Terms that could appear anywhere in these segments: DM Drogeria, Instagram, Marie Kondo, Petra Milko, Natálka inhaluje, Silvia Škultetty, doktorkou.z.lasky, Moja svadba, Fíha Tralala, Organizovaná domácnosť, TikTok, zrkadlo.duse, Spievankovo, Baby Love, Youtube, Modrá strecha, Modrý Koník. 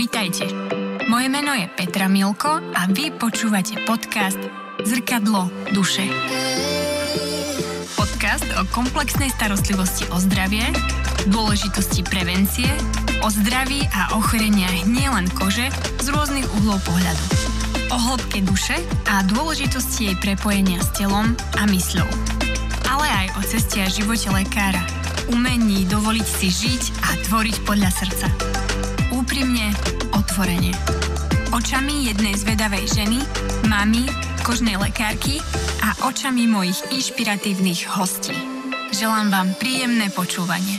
Vitajte. Moje meno je Petra Milko a vy počúvate podcast Zrkadlo duše. Podcast o komplexnej starostlivosti o zdravie, dôležitosti prevencie, o zdraví a ochoreniach nielen kože z rôznych uhlov pohľadu. O hĺbke duše a dôležitosti jej prepojenia s telom a mysľou. Ale aj o ceste a živote lekára. Umení dovoliť si žiť a tvoriť podľa srdca. Úprimne, otvorene. Očami jednej zvedavej ženy, mami, kožnej lekárky a očami mojich inšpiratívnych hostí. Želám vám príjemné počúvanie.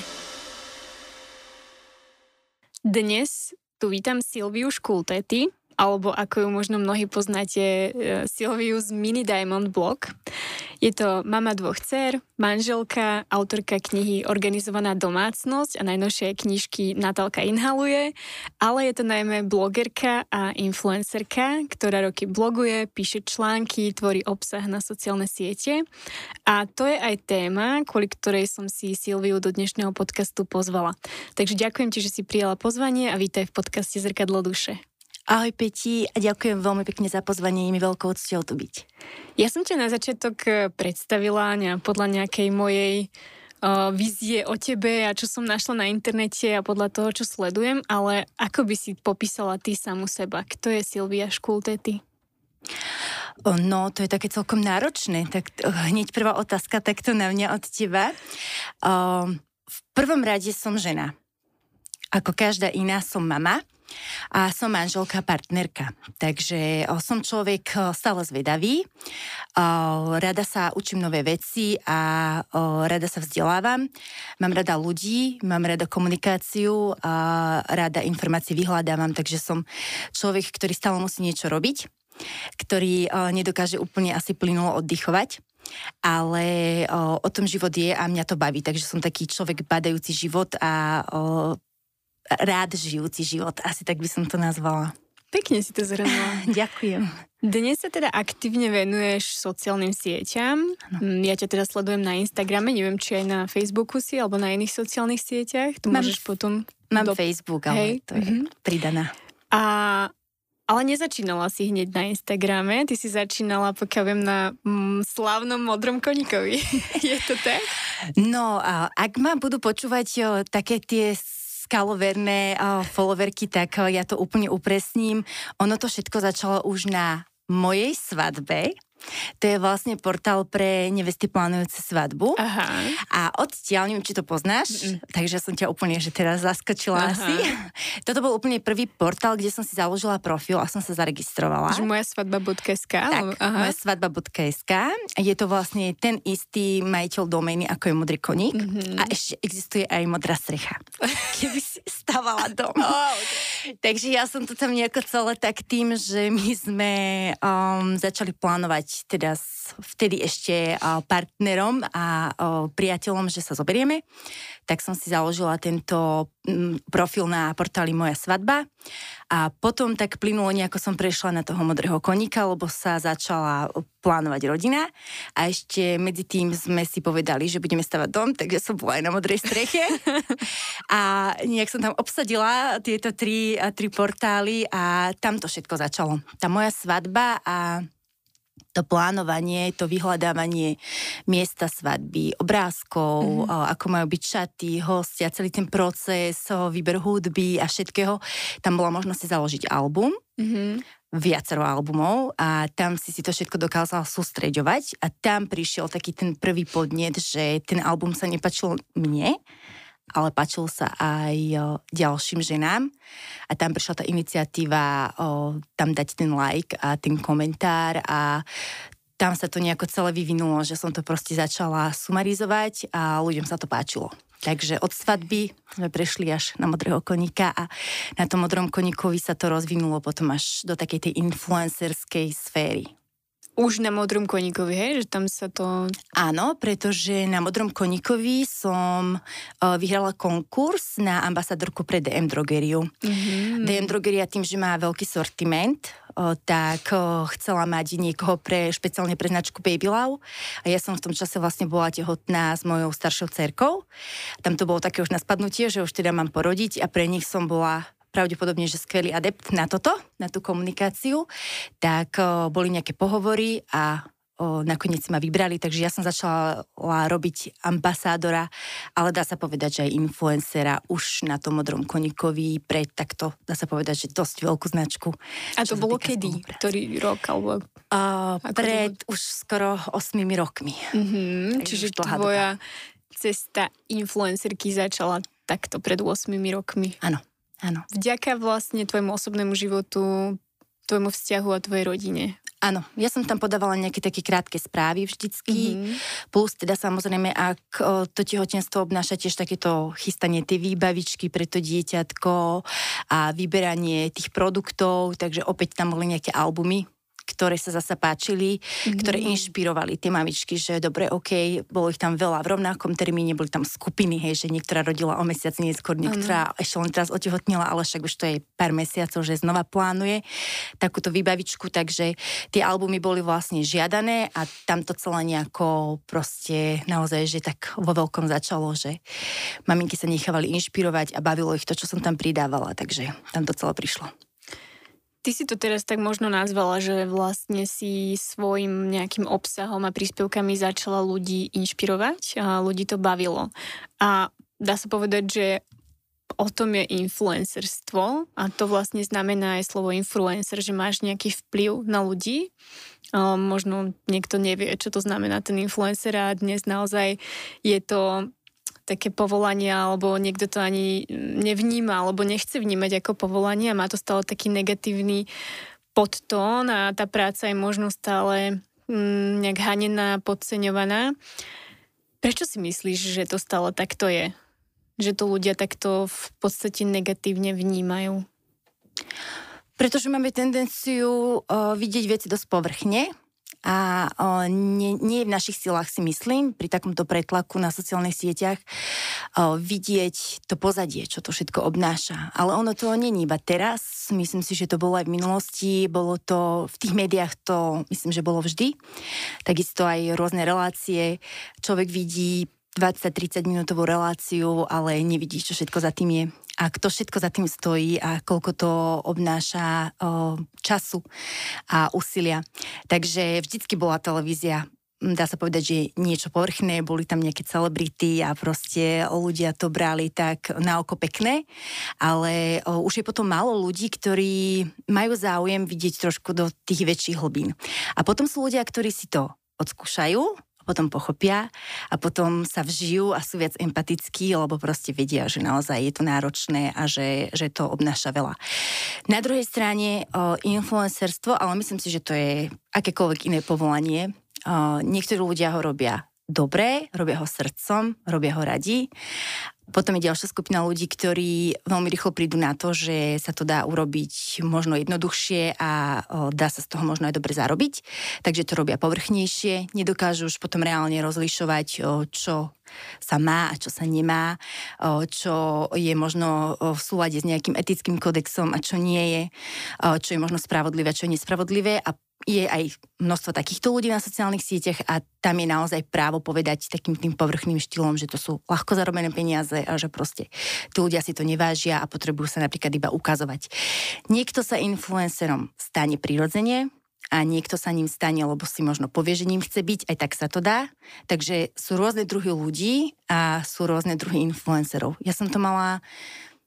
Dnes tu vítam Silviu Škultetty, alebo ako ju možno mnohí poznáte, Silviu z Mini Diamond Blog. Je to mama dvoch dcér, manželka, autorka knihy Organizovaná domácnosť a najnovšej knižky Natálka inhaluje, ale je to najmä blogerka a influencerka, ktorá roky bloguje, píše články, tvorí obsah na sociálne siete. A to je aj téma, kvôli ktorej som si Silviu do dnešného podcastu pozvala. Takže ďakujem ti, že si prijala pozvanie a vítaj v podcaste Zrkadlo duše. Ahoj Peti a ďakujem veľmi pekne za pozvanie, je mi veľkou cťou tu byť. Ja som ťa na začiatok predstavila podľa nejakej mojej vízie o tebe a čo som našla na internete a podľa toho, čo sledujem, ale ako by si popísala ty samu seba? Kto je Silvia Škultetty? No, to je také celkom náročné, tak hneď prvá otázka takto na mňa od teba. V prvom rade som žena. Ako každá iná som mama. A som manželka, partnerka. Takže som človek stále zvedavý. Rada sa učím nové veci a rada sa vzdelávam. Mám rada ľudí, mám rada komunikáciu a rada informácie vyhľadávam. Takže som človek, ktorý stále musí niečo robiť, ktorý nedokáže úplne asi plynulo oddychovať. Ale o tom život je a mňa to baví. Takže som taký človek badajúci život a rád žijúci život, asi tak by som to nazvala. Pekne si to zhrnula. Ďakujem. Dnes sa teda aktívne venuješ sociálnym sieťam. Ano. Ja ťa teda sledujem na Instagrame, neviem, či aj na Facebooku si, alebo na iných sociálnych sieťach. Tu mám, môžeš potom... Mám Facebook, ale to je pridaná. Ale nezačínala si hneď na Instagrame, ty si začínala, pokiaľ viem, na slávnom Modrom Koníkovi. Je to tak? No, ak ma budú počúvať také tie kaloverné followerky, tak ja to úplne upresním. Ono to všetko začalo už na mojej svadbe. To je vlastne portál pre nevesty plánujúce svadbu. Aha. A odtiaľ, neviem, či to poznáš, takže som ťa úplne, že teraz zaskočila. Aha. Asi. Toto bol úplne prvý portál, kde som si založila profil a som sa zaregistrovala. Že moja svadba.sk? Tak, aha. Moja svadba.sk. Je to vlastne ten istý majiteľ domény, ako je Modrý Koník. A ešte existuje aj Modrá strecha. Keby si stávala doma. Okay. Takže ja som to tam nejako celé tak tým, že my sme začali plánovať teda vtedy ešte partnerom a priateľom, že sa zoberieme, tak som si založila tento profil na portáli Moja svadba a potom tak plynulo nejako som prešla na toho Modrého Koníka, lebo sa začala plánovať rodina a ešte medzi tým sme si povedali, že budeme stavať dom, takže som bola aj na Modrej streche a nejak som tam obsadila tieto tri portály a tam to všetko začalo. Tá Moja svadba a to plánovanie, to vyhľadávanie miesta svadby, obrázkov, ako majú byť šaty, hostia, celý ten proces, výber hudby a všetkého. Tam bola možnosť si založiť album, viacero albumov a tam si to všetko dokázala sústreďovať a tam prišiel taký ten prvý podnet, že ten album sa nepačil mne, ale páčil sa aj ďalším ženám. A tam prišla tá iniciatíva tam dať ten like a ten komentár a tam sa to nejako celé vyvinulo, že som to proste začala sumarizovať a ľuďom sa to páčilo. Takže od svadby sme prešli až na Modrého Koníka a na tom Modrom Koníkovi sa to rozvinulo potom až do takej tej influencerskej sféry. Už na Modrom Koníkovi, hej? Že tam sa to... Áno, pretože na Modrom Koníkovi som vyhrala konkurs na ambasadorku pre DM Drogeriu. DM Drogeria tým, že má veľký sortiment, tak chcela mať niekoho špeciálne pre značku Baby Love a ja som v tom čase vlastne bola tehotná s mojou staršou dcerkou. Tam to bolo také už na spadnutie, že už teda mám porodiť a pre nich som bola pravdepodobne, že skvelý adept na toto, na tú komunikáciu, tak boli nejaké pohovory a nakoniec ma vybrali, takže ja som začala robiť ambasádora, ale dá sa povedať, že aj influencera už na tom Modrom koníkovi pre takto, dá sa povedať, že dosť veľkú značku. A to bolo kedy? Ktorý rok? Alebo... pred už skoro 8 rokmi. Mm-hmm. Čiže tvoja cesta influencerky začala takto pred 8 rokmi. Áno, áno. Vďaka vlastne tvojmu osobnému životu, tvojmu vzťahu a tvojej rodine. Áno, ja som tam podávala nejaké také krátke správy vždycky, plus teda samozrejme, ak to tehotenstvo obnáša tiež takéto chystanie tie výbavičky pre to dieťatko a vyberanie tých produktov, takže opäť tam boli nejaké albumy, ktoré sa zasa páčili, ktoré inšpirovali tie mamičky, že dobre, okej, bolo ich tam veľa v rovnakom termíne, boli tam skupiny, hej, že niektorá rodila o mesiac neskôr, niektorá ešte len teraz otehotnila, ale však už to je pár mesiacov, že znova plánuje takúto výbavičku, takže tie albumy boli vlastne žiadané a tam to celé nejako proste naozaj, že tak vo veľkom začalo, že maminky sa nechávali inšpirovať a bavilo ich to, čo som tam pridávala, takže tam to celé prišlo. Ty si to teraz tak možno nazvala, že vlastne si svojim nejakým obsahom a príspevkami začala ľudí inšpirovať a ľudí to bavilo. A dá sa povedať, že o tom je influencerstvo a to vlastne znamená aj slovo influencer, že máš nejaký vplyv na ľudí. Možno niekto nevie, čo to znamená ten influencer a dnes naozaj je to... také povolania, alebo niekto to ani nevníma, alebo nechce vnímať ako povolanie a má to stále taký negatívny podtón a tá práca je možno stále nejak hanená, podceňovaná. Prečo si myslíš, že to stále takto je? Že to ľudia takto v podstate negatívne vnímajú? Pretože máme tendenciu vidieť veci dosť povrchne, a nie je v našich silách, si myslím, pri takomto pretlaku na sociálnych sieťach vidieť to pozadie, čo to všetko obnáša. Ale ono to nie je iba teraz. Myslím si, že to bolo aj v minulosti, bolo to v tých médiách, to myslím, že bolo vždy. Takisto aj rôzne relácie. Človek vidí 20-30 minútovú reláciu, ale nevidí, čo všetko za tým je. A kto všetko za tým stojí a koľko to obnáša času a úsilia. Takže vždycky bola televízia, dá sa povedať, že niečo povrchné, boli tam nejaké celebrity a proste ľudia to brali tak na oko pekné, ale už je potom málo ľudí, ktorí majú záujem vidieť trošku do tých väčších hlbín. A potom sú ľudia, ktorí si to odskúšajú, potom pochopia a potom sa vžijú a sú viac empatickí, lebo proste vedia, že naozaj je to náročné a že to obnáša veľa. Na druhej strane influencerstvo, ale myslím si, že to je akékoľvek iné povolanie. Niektorí ľudia ho robia dobre, robia ho srdcom, robia ho radi. Potom je ďalšia skupina ľudí, ktorí veľmi rýchlo prídu na to, že sa to dá urobiť možno jednoduchšie a dá sa z toho možno aj dobre zarobiť. Takže to robia povrchnejšie, nedokážu už potom reálne rozlišovať, čo sa má a čo sa nemá, čo je možno v súlade s nejakým etickým kodexom a čo nie je, čo je možno spravodlivé, čo je nespravodlivé a je aj množstvo takýchto ľudí na sociálnych sieťach a tam je naozaj právo povedať takým tým povrchným štýlom, že to sú ľahko zarobené peniaze a že proste tí ľudia si to nevážia a potrebujú sa napríklad iba ukazovať. Niekto sa influencerom stane prirodzene a niekto sa ním stane, lebo si možno povie, že ním chce byť, aj tak sa to dá. Takže sú rôzne druhy ľudí a sú rôzne druhy influencerov. Ja som to mala...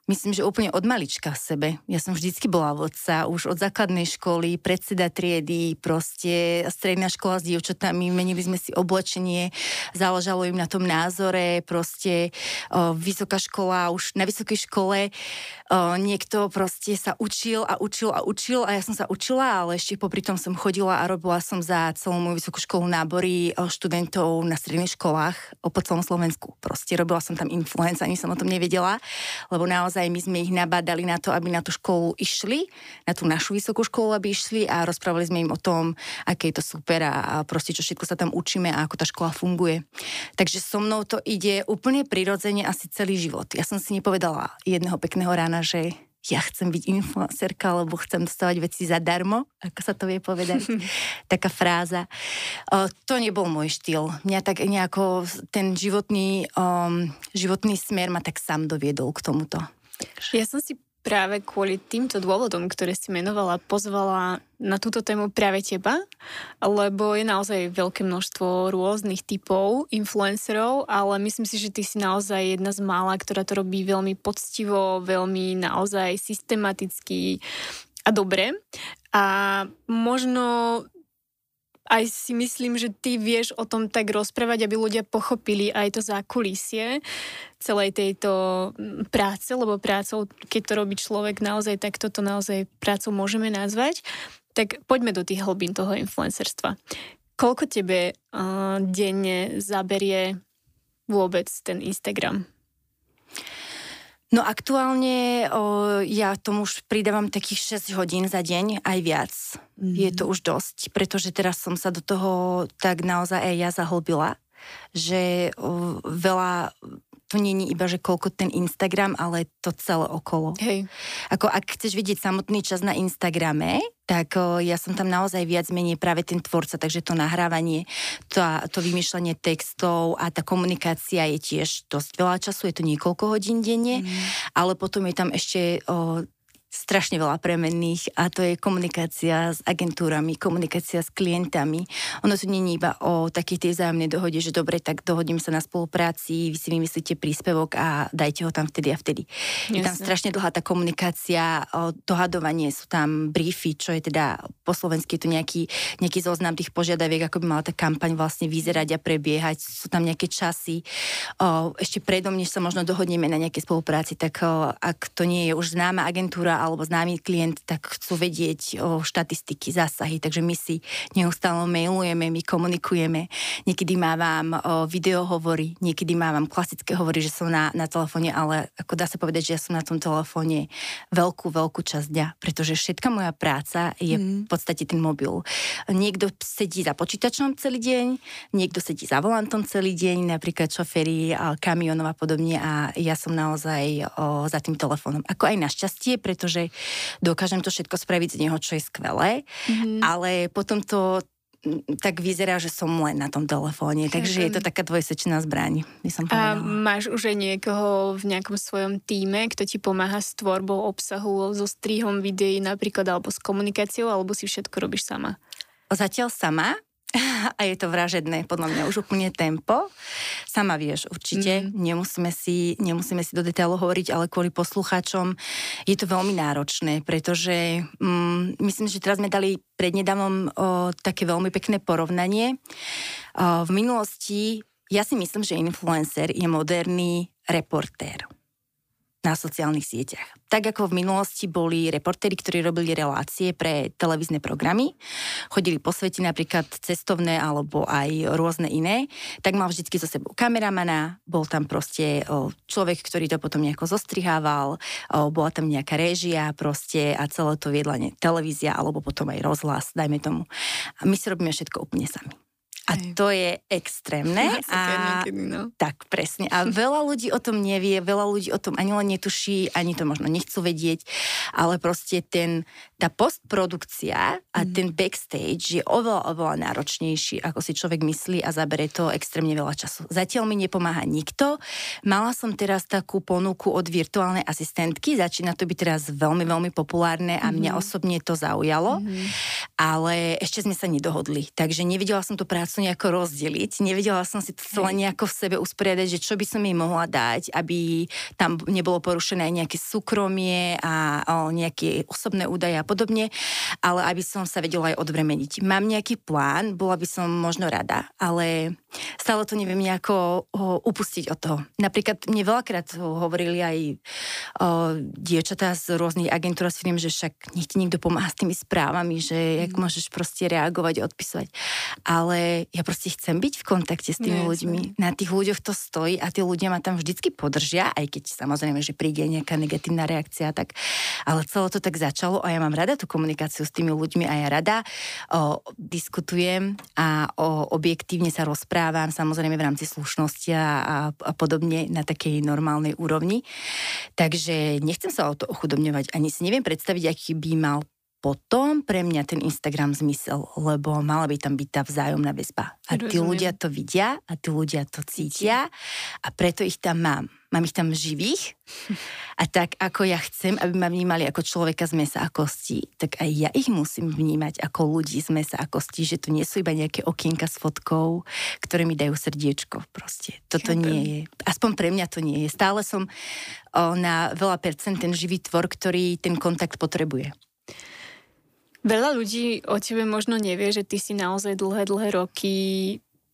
Myslím, že úplne od malička v sebe. Ja som vždycky bola vodca, už od základnej školy, predseda triedy, proste stredná škola s dievčatami, menili sme si oblečenie, záležalo im na tom názore, proste vysoká škola, už na vysokej škole niekto proste sa učil a učil a učil a ja som sa učila, ale ešte popri tom som chodila a robila som za celú moju vysokú školu nábory študentov na stredných školách po celom Slovensku. Proste robila som tam influence, ani som o tom nevedela, lebo naozaj my sme ich nabádali na to, aby na tú školu išli, na tú našu vysokú školu, aby išli a rozprávali sme im o tom, aké je to super a proste čo všetko sa tam učíme a ako tá škola funguje. Takže so mnou to ide úplne prirodzene asi celý život. Ja som si nepovedala jedného pekného rána, že ja chcem byť influencerka, lebo chcem dostávať veci zadarmo, ako sa to vie povedať. Taká fráza. To nebol môj štýl. Mňa tak nejako ten životný smer ma tak sám doviedol k tomuto. Ja som si práve kvôli týmto dôvodom, ktoré si menovala, pozvala na túto tému práve teba, lebo je naozaj veľké množstvo rôznych typov influencerov, ale myslím si, že ty si naozaj jedna z mála, ktorá to robí veľmi poctivo, veľmi naozaj systematicky a dobre. A možno aj si myslím, že ty vieš o tom tak rozprávať, aby ľudia pochopili aj to zákulisie celej tejto práce, lebo prácou, keď to robí človek naozaj, tak toto naozaj prácou môžeme nazvať. Tak poďme do tých hlbín toho influencerstva. Koľko tebe denne zaberie vôbec ten Instagram? No aktuálne ja tomu už pridávam takých 6 hodín za deň, aj viac. Je to už dosť, pretože teraz som sa do toho tak naozaj aj ja zahlbila, že veľa, to nie je iba, že koľko ten Instagram, ale to celé okolo. Hej. Ako ak chceš vidieť samotný čas na Instagrame, tak ja som tam naozaj viac menej práve ten tvorca, takže to nahrávanie, to vymýšľanie textov a tá komunikácia je tiež dosť veľa času, je to niekoľko hodín denne, ale potom je tam ešte strašne veľa premenných a to je komunikácia s agentúrami, komunikácia s klientami. Ono to nie je iba o takej tej vzájomnej dohode, že dobre, tak dohodím sa na spolupráci, vy si vymyslíte príspevok a dajte ho tam vtedy a vtedy. Jasne. Je tam strašne dlhá tá komunikácia, dohadovanie, sú tam briefy, čo je teda po slovensky to nejaký zoznam tých požiadaviek, ako by mala tá kampaň vlastne vyzerať a prebiehať. Sú tam nejaké časy. Ešte predom, než sa možno dohodneme na nejaké spolupráci, tak ak to nie je už známa agentúra alebo známy klient, tak chcú vedieť o štatistiky, zásahy, takže my si neustále mailujeme, my komunikujeme. Niekedy mávam videohovory, niekedy mávam klasické hovory, že som na telefóne, ale ako dá sa povedať, že ja som na tom telefóne veľkú časť dňa, pretože všetka moja práca je v podstate ten mobil. Niekto sedí za počítačom celý deň, niekto sedí za volantom celý deň, napríklad šoféri, kamionov a podobne a ja som naozaj za tým telefónom. Ako aj našťastie, pretože dokážem to všetko spraviť z neho, čo je skvelé, ale potom to tak vyzerá, že som len na tom telefóne, takže je to taká dvojsečná zbraň, by som povedala. A máš už aj niekoho v nejakom svojom tíme, kto ti pomáha s tvorbou obsahu, so strihom videí napríklad, alebo s komunikáciou, alebo si všetko robíš sama? Zatiaľ sama. A je to vražedné, podľa mňa už úplne tempo. Sama vieš, určite. Nemusíme si do detailu hovoriť, ale kvôli poslucháčom je to veľmi náročné, pretože myslím, že teraz sme dali prednedávom také veľmi pekné porovnanie. V minulosti, ja si myslím, že influencer je moderný reportér na sociálnych sieťach. Tak ako v minulosti boli reportéri, ktorí robili relácie pre televízne programy, chodili po svete napríklad cestovné alebo aj rôzne iné, tak mal vždycky so sebou kameramana, bol tam proste človek, ktorý to potom nejako zostrihával, bola tam nejaká réžia proste a celé to viedla televízia alebo potom aj rozhlas, dajme tomu. A my si robíme všetko úplne sami. A to je extrémne. Tak, presne. A veľa ľudí o tom nevie, veľa ľudí o tom ani len netuší, ani to možno nechcú vedieť, ale proste tá postprodukcia a ten backstage je oveľa náročnejší, ako si človek myslí a zabere to extrémne veľa času. Zatiaľ mi nepomáha nikto. Mala som teraz takú ponuku od virtuálnej asistentky, začína to byť teraz veľmi populárne a mňa osobne to zaujalo, ale ešte sme sa nedohodli, takže nevidela som tú prácu nejako rozdeliť. Nevedela som si to celé nejako v sebe usporiadať, že čo by som jej mohla dať, aby tam nebolo porušené nejaké súkromie a nejaké osobné údaje a podobne, ale aby som sa vedela aj odbremeniť. Mám nejaký plán, bola by som možno rada, ale stále to neviem nejako upustiť od toho. Napríklad mne veľakrát hovorili aj dievčatá z rôznych agentúr s firiem, že však nech ti niekto pomáha s tými správami, že jak môžeš proste reagovať, odpisovať. Ale ja proste chcem byť v kontakte s tými ľuďmi. Na tých ľuďoch to stojí a tí ľudia ma tam vždycky podržia, aj keď samozrejme, že príde nejaká negatívna reakcia, tak. Ale celé to tak začalo a ja mám rada tú komunikáciu s tými ľuďmi a ja rada diskutujem a objektívne sa rozprávam, samozrejme v rámci slušnosti a podobne na takej normálnej úrovni. Takže nechcem sa o to ochudobňovať. Ani si neviem predstaviť, aký by mal potom pre mňa ten Instagram zmysel, lebo mala by tam byť tá vzájomná väzba. A tí ľudia to vidia a tí ľudia to cítia a preto ich tam mám. Mám ich tam živých a tak, ako ja chcem, aby ma vnímali ako človeka z mäsa a kostí, tak aj ja ich musím vnímať ako ľudí z mäsa a kostí, že to nie sú iba nejaké okienka s fotkou, ktoré mi dajú srdiečko proste. Toto nie je. Aspoň pre mňa to nie je. Stále som na veľa percent ten živý tvor, ktorý ten kontakt potrebuje. Veľa ľudí o tebe možno nevie, že ty si naozaj dlhé roky,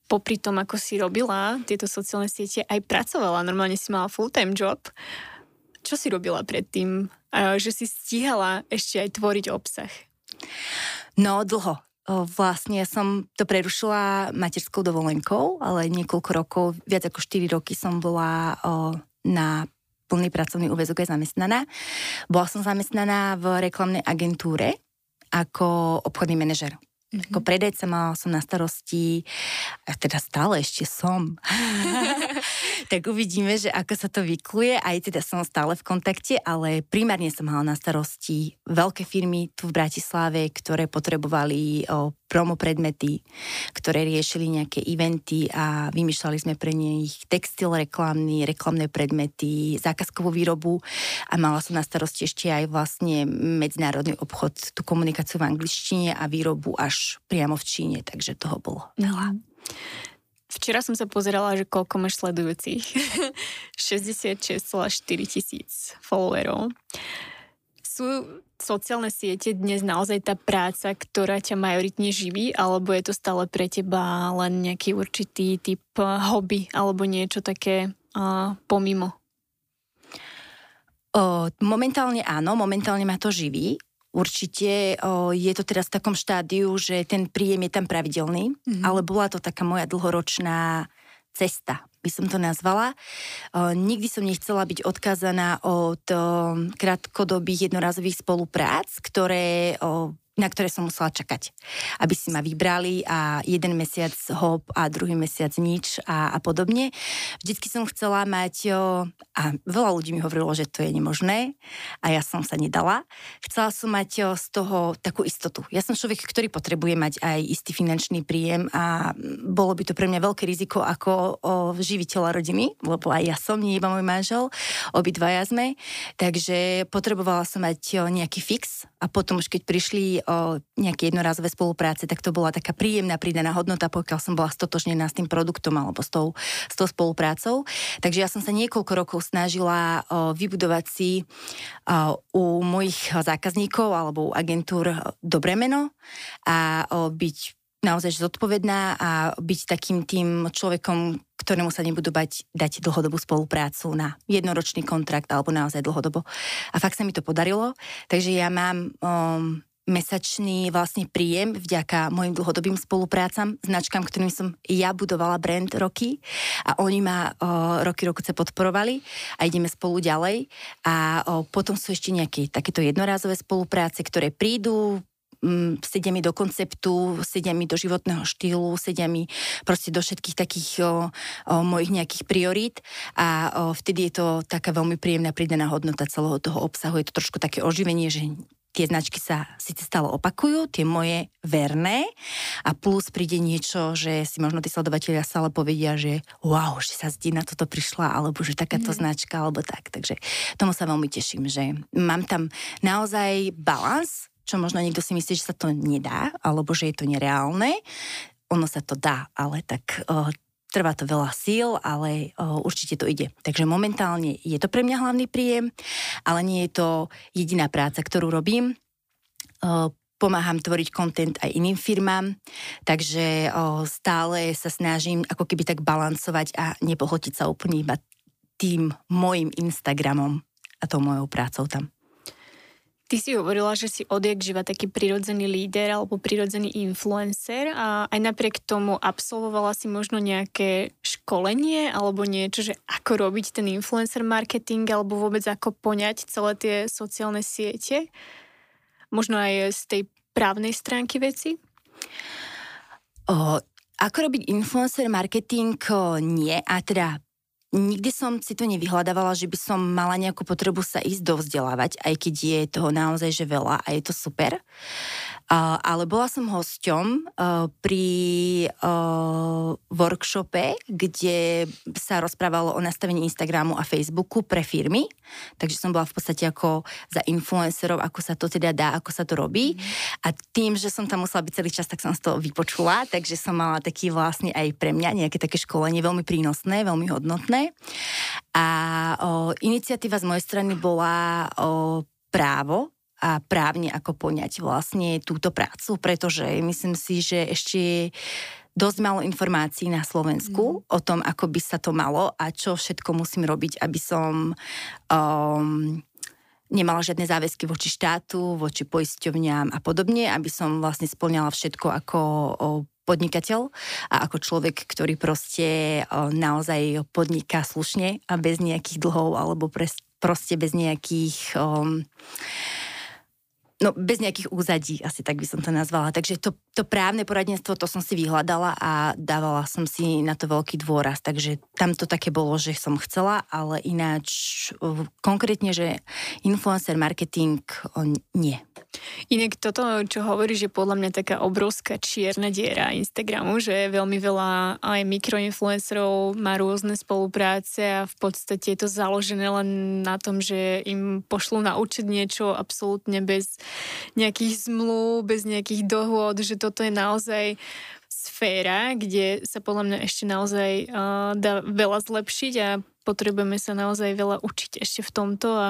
popri tom, ako si robila tieto sociálne siete, aj pracovala. Normálne si mala full-time job. Čo si robila predtým? Že si stíhala ešte aj tvoriť obsah? No, dlho. Vlastne som to prerušila materskou dovolenkou, ale niekoľko rokov, viac ako 4 roky som bola na plný pracovný úväzok aj zamestnaná. Bola som zamestnaná v reklamnej agentúre ako obchodný manažer. Ako predajca mala som na starosti, a teda stále ešte som. Tak uvidíme, že ako sa to vykluje. Aj teda som stále v kontakte, ale primárne som mala na starosti veľké firmy tu v Bratislave, ktoré potrebovali promo predmety, ktoré riešili nejaké eventy a vymýšľali sme pre nich textil reklamný, reklamné predmety, zákazkovú výrobu a mala som na starosti ešte aj vlastne medzinárodný obchod, tú komunikáciu v angličtine a výrobu až priamo v Číne, takže toho bolo. Včera som sa pozerala, že koľko máš sledujúcich. 66,4 tisíc followerov. Sú sociálne siete dnes naozaj tá práca, ktorá ťa majoritne živí, alebo je to stále pre teba len nejaký určitý typ hobby alebo niečo také pomimo? Momentálne áno, momentálne ma to živí. Určite je to teraz v takom štádiu, že ten príjem je tam pravidelný, ale bola to taká moja dlhoročná cesta, by som to nazvala. Nikdy som nechcela byť odkázaná od krátkodobých jednorazových spoluprác, na ktoré som musela čakať, aby si ma vybrali a jeden mesiac hop a druhý mesiac nič a podobne. Vždycky som chcela mať, a veľa ľudí mi hovorilo, že to je nemožné a ja som sa nedala. Chcela som mať z toho takú istotu. Ja som človek, ktorý potrebuje mať aj istý finančný príjem a bolo by to pre mňa veľké riziko ako živiteľa rodiny, lebo aj ja som, nie iba môj manžel, obidvaja sme. Takže potrebovala som mať nejaký fix a potom už keď prišli nejaké jednorazové spolupráce, tak to bola taká príjemná pridaná hodnota, pokiaľ som bola stotožnená s tým produktom alebo s tou spoluprácou. Takže ja som sa niekoľko rokov snažila vybudovať si u mojich zákazníkov alebo agentúr dobré meno a byť naozaj zodpovedná a byť takým tým človekom, ktorému sa nebudú bať dať dlhodobú spoluprácu na jednoročný kontrakt alebo naozaj dlhodobo. A fakt sa mi to podarilo, takže ja mám mesačný vlastne príjem vďaka mojim dlhodobým spoluprácam, značkám, ktorým som ja budovala brand roky a oni ma roky podporovali a ideme spolu ďalej a potom sú ešte nejaké takéto jednorázové spolupráce, ktoré prídu, sedia mi do konceptu, sedia mi do životného štýlu, sedia mi proste do všetkých takých mojich nejakých priorít a vtedy je to taká veľmi príjemná pridaná hodnota celého toho obsahu. Je to trošku také oživenie, že tie značky sa síce stále opakujú, tie moje verné a plus príde niečo, že si možno tí sledovatelia stále povedia, že wow, že sa zdi na toto prišla, alebo že takáto značka, alebo tak. Takže tomu sa veľmi teším, že mám tam naozaj balans, čo možno niekto si myslí, že sa to nedá, alebo že je to nereálne. Ono sa to dá, ale tak trvá to veľa síl, ale určite to ide. Takže momentálne je to pre mňa hlavný príjem, ale nie je to jediná práca, ktorú robím. Pomáham tvoriť content aj iným firmám, takže stále sa snažím ako keby tak balancovať a nepohltiť sa úplne iba tým mojim Instagramom a tou mojou prácou tam. Ty si hovorila, že si odjak živa taký prirodzený líder alebo prirodzený influencer a aj napriek tomu absolvovala si možno nejaké školenie alebo niečo, že ako robiť ten influencer marketing alebo vôbec ako poňať celé tie sociálne siete? Možno aj z tej právnej stránky veci? Ako robiť influencer marketing? Nie. A teda Nikdy som si to nevyhľadávala, že by som mala nejakú potrebu sa ísť dovzdelávať, aj keď je toho naozaj že veľa a je to super. Ale bola som hosťom pri workshope, kde sa rozprávalo o nastavení Instagramu a Facebooku pre firmy. Takže som bola v podstate ako za influencerov, ako sa to teda dá, ako sa to robí. A tým, že som tam musela byť celý čas, tak som to vypočula, takže som mala taký vlastne aj pre mňa nejaké také školenie veľmi prínosné, veľmi hodnotné. A iniciatíva z mojej strany bola právo a právne ako poňať vlastne túto prácu, pretože myslím si, že ešte dosť málo informácií na Slovensku o tom, ako by sa to malo a čo všetko musím robiť, aby som nemala žiadne záväzky voči štátu, voči poisťovňám a podobne, aby som vlastne spĺňala všetko ako podnikateľ a ako človek, ktorý proste naozaj podniká slušne a bez nejakých dlhov alebo proste bez nejakých bez nejakých úzadí, asi tak by som to nazvala. Takže to právne poradenstvo, to som si vyhľadala a dávala som si na to veľký dôraz. Takže tam to také bolo, že som chcela, ale ináč konkrétne, že influencer marketing, nie. Inak toto, čo hovoríš, je podľa mňa taká obrovská čierna diera Instagramu, že veľmi veľa aj mikroinfluencerov má rôzne spolupráce a v podstate je to založené len na tom, že im pošlú na účet niečo absolútne bez nejakých zmluv, bez nejakých dohôd, že toto je naozaj sféra, kde sa podľa mňa ešte naozaj dá veľa zlepšiť a potrebujeme sa naozaj veľa učiť ešte v tomto a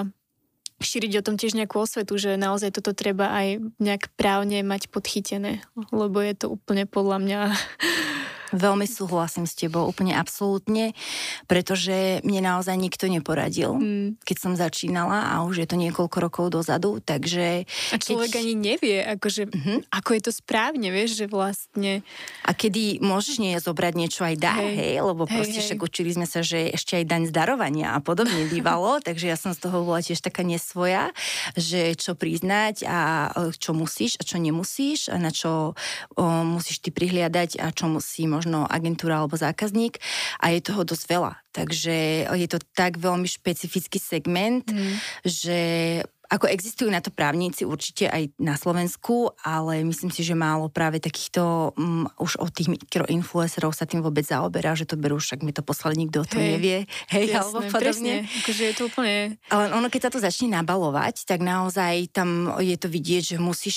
šíriť o tom tiež nejakú osvetu, že naozaj toto treba aj nejak právne mať podchytené, lebo je to úplne podľa mňa... Veľmi súhlasím s tebou, úplne absolútne, pretože mne naozaj nikto neporadil, keď som začínala a už je to niekoľko rokov dozadu, takže... A človek ani nevie, akože, ako je to správne, vieš, že vlastne... A kedy môžeš zobrať niečo aj dá, lebo proste však učili sme sa, že ešte aj daň z darovania a podobne bývalo, takže ja som z toho bola tiež taká nesvoja, že čo priznať a čo musíš a čo nemusíš, a na čo musíš ty prihliadať a čo musí možno agentúra alebo zákazník a je toho dosť veľa. Takže je to tak veľmi špecifický segment, že ako existujú na to právnici určite aj na Slovensku, ale myslím si, že málo práve takýchto už od tých mikroinfluencerov sa tým vôbec zaoberá, že to berú, však mi to poslal nikto, to nevie. Hej, jasné, alebo podobne. Akože je to úplne... Ale ono, keď sa to začne nabalovať, tak naozaj tam je to vidieť, že musíš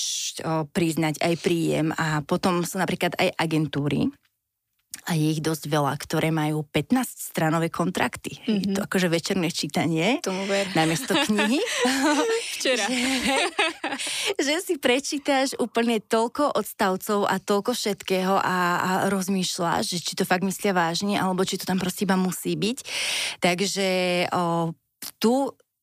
priznať aj príjem a potom sú napríklad aj agentúry, a je ich dosť veľa, ktoré majú 15-stranové kontrakty. Je to akože večerné čítanie namiesto knihy. Včera. Že si prečítaš úplne toľko odstavcov a toľko všetkého a rozmýšľaš, že či to fakt myslia vážne, alebo či to tam proste iba musí byť. Takže tu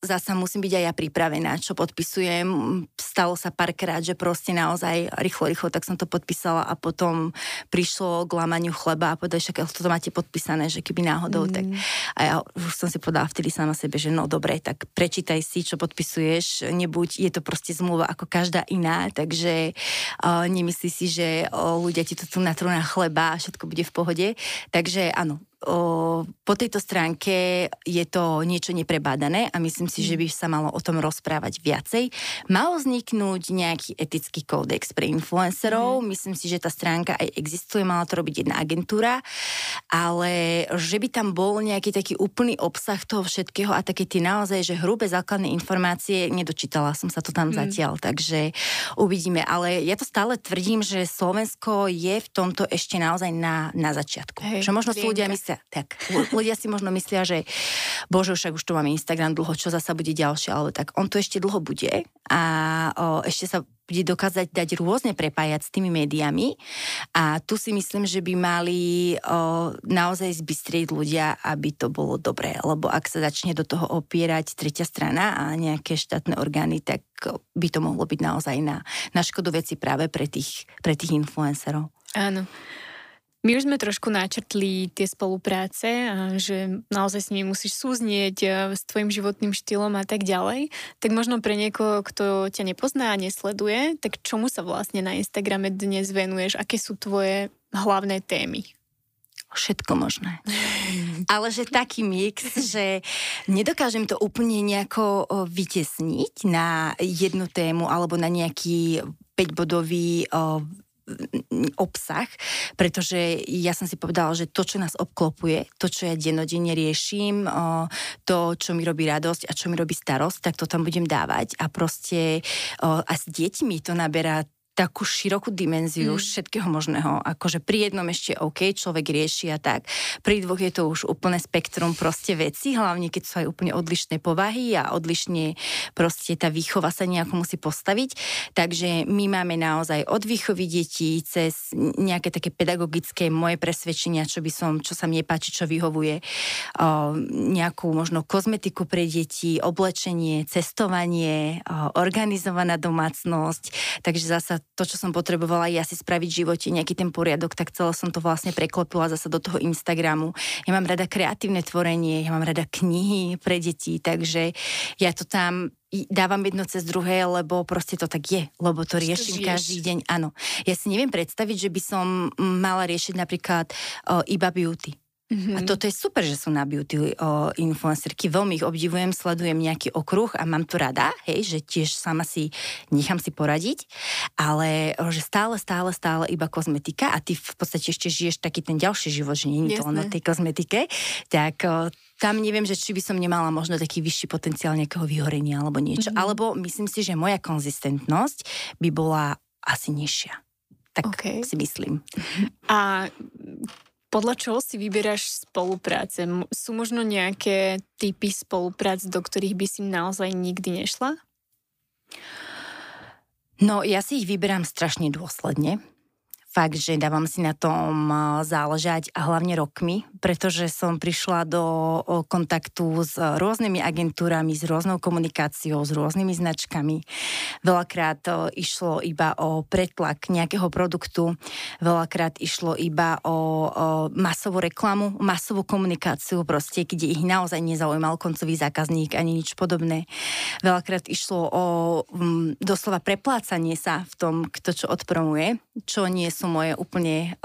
zasa musím byť aj ja pripravená, čo podpisujem. Stalo sa párkrát, že proste naozaj rýchlo, tak som to podpísala a potom prišlo k lámaniu chleba a povedali, však toto máte podpísané, že keby náhodou, tak... A ja už som si povedala vtedy sama sebe, že no dobre, tak prečítaj si, čo podpisuješ, nebuď, je to proste zmluva ako každá iná, takže nemyslí si, že ľudia ti to tu natrú na chleba a všetko bude v pohode. Takže áno, po tejto stránke je to niečo neprebádané a myslím si, že by sa malo o tom rozprávať viacej. Malo vzniknúť nejaký etický kódex pre influencerov. Myslím si, že tá stránka aj existuje, mala to robiť jedna agentúra, ale že by tam bol nejaký taký úplný obsah toho všetkého a také tie naozaj, že hrubé základné informácie, nedočítala som sa to tam zatiaľ, takže uvidíme. Ale ja to stále tvrdím, že Slovensko je v tomto ešte naozaj na začiatku. Hej, že možno sú ľudia tak. Ľudia si možno myslia, že bože, však už tu máme Instagram dlho, čo zasa bude ďalšie, alebo tak. On to ešte dlho bude a ešte sa bude dokázať dať rôzne prepájať s tými médiami a tu si myslím, že by mali naozaj zbystriť ľudia, aby to bolo dobré, lebo ak sa začne do toho opierať tretia strana a nejaké štátne orgány, tak by to mohlo byť naozaj na škodu veci práve pre tých influencerov. Áno. My už sme trošku načrtli tie spolupráce a že naozaj s nimi musíš súznieť s tvojim životným štýlom a tak ďalej. Tak možno pre niekoho, kto ťa nepozná a nesleduje, tak čomu sa vlastne na Instagrame dnes venuješ? Aké sú tvoje hlavné témy? všetko možné. Ale že taký mix, že nedokážem to úplne nejako vytesniť na jednu tému alebo na nejaký 5-bodový obsah, pretože ja som si povedala, že to, čo nás obklopuje, to, čo ja dennodenne riešim, to, čo mi robí radosť a čo mi robí starosť, tak to tam budem dávať a proste a s deťmi to naberá takú širokú dimenziu všetkého možného. Akože pri jednom ešte OK, človek rieši a tak. Pri dvoch je to už úplné spektrum proste veci, hlavne keď sú aj úplne odlišné povahy a odlišne proste tá výchova sa nejako musí postaviť. Takže my máme naozaj od výchovy detí cez nejaké také pedagogické moje presvedčenia, čo sa mne páči, čo vyhovuje. Nejakú možno kozmetiku pre deti, oblečenie, cestovanie, organizovaná domácnosť. Takže zasa to, čo som potrebovala ja si spraviť v živote, nejaký ten poriadok, tak celé som to vlastne preklopila zasa do toho Instagramu. Ja mám rada kreatívne tvorenie, ja mám rada knihy pre deti, takže ja to tam dávam jedno cez druhé, lebo proste to tak je, lebo to riešim každý deň. Áno. Ja si neviem predstaviť, že by som mala riešiť napríklad iba beauty. Mm-hmm. A toto je super, že sú na beauty influencerky. Veľmi ich obdivujem, sledujem nejaký okruh a mám to rada, hej, že tiež sama si nechám si poradiť, ale že stále iba kozmetika a ty v podstate ešte žiješ taký ten ďalší život, že nie je to len o tej kozmetike, tak tam neviem, že či by som nemala možno taký vyšší potenciál nejakého vyhorenia alebo niečo. Mm-hmm. Alebo myslím si, že moja konzistentnosť by bola asi nižšia. Tak si myslím. A podľa čoho si vyberáš spolupráce? Sú možno nejaké typy spoluprác, do ktorých by si naozaj nikdy nešla? No, ja si ich vyberám strašne dôsledne. Fakt, že dávam si na tom záležať a hlavne rokmi, pretože som prišla do kontaktu s rôznymi agentúrami, s rôznou komunikáciou, s rôznymi značkami. Veľakrát išlo iba o pretlak nejakého produktu, veľakrát išlo iba o masovú reklamu, masovú komunikáciu proste, kde ich naozaj nezaujímal koncový zákazník ani nič podobné. Veľakrát išlo o doslova preplácanie sa v tom, kto čo odpromuje, čo nie sú moje úplne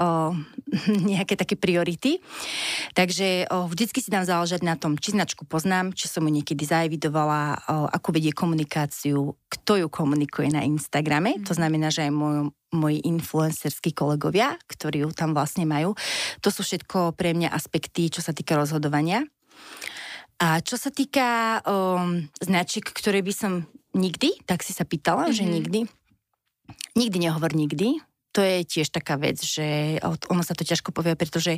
nejaké také priority. Takže vždycky si dám záležať na tom, či značku poznám, či som ju niekedy zaevidovala, ako vedie komunikáciu, kto ju komunikuje na Instagrame. To znamená, že aj moji influencerskí kolegovia, ktorí ju tam vlastne majú. To sú všetko pre mňa aspekty, čo sa týka rozhodovania. A čo sa týka značiek, ktoré by som nikdy, tak si sa pýtala, že nikdy nehovor nikdy. To je tiež taká vec, že ono sa to ťažko povie, pretože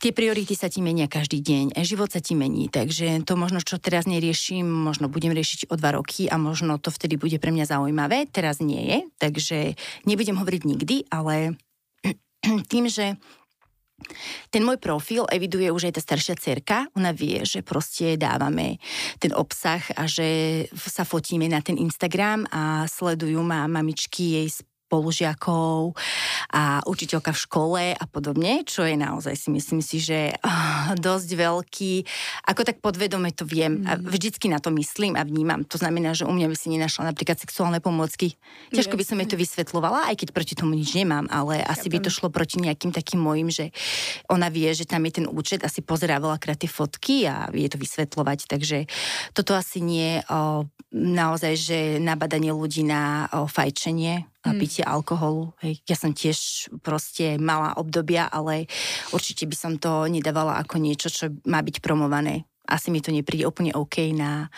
tie priority sa ti menia každý deň, život sa ti mení, takže to možno, čo teraz neriešim, možno budem riešiť o 2 roky a možno to vtedy bude pre mňa zaujímavé, teraz nie je, takže nebudem hovoriť nikdy, ale tým, že ten môj profil eviduje už aj tá staršia dcerka, ona vie, že proste dávame ten obsah a že sa fotíme na ten Instagram a sledujú ma mamičky jej spolužiakov a učiteľka v škole a podobne, čo je naozaj si myslím si, že dosť veľký, ako tak podvedome to viem a vždycky na to myslím a vnímam. To znamená, že u mňa by si nenašla napríklad sexuálne pomôcky. Ťažko by som jej to vysvetľovala, aj keď proti tomu nič nemám, ale asi by to šlo proti nejakým takým mojim, že ona vie, že tam je ten účet, asi pozerá veľakrát tie fotky a vie to vysvetľovať, takže toto asi nie naozaj, že nabadanie ľudí na fajčenie a pitie alkoholu. Hej. Ja som tiež proste mala obdobia, ale určite by som to nedávala ako niečo, čo má byť promované. Asi mi to nepríde úplne OK na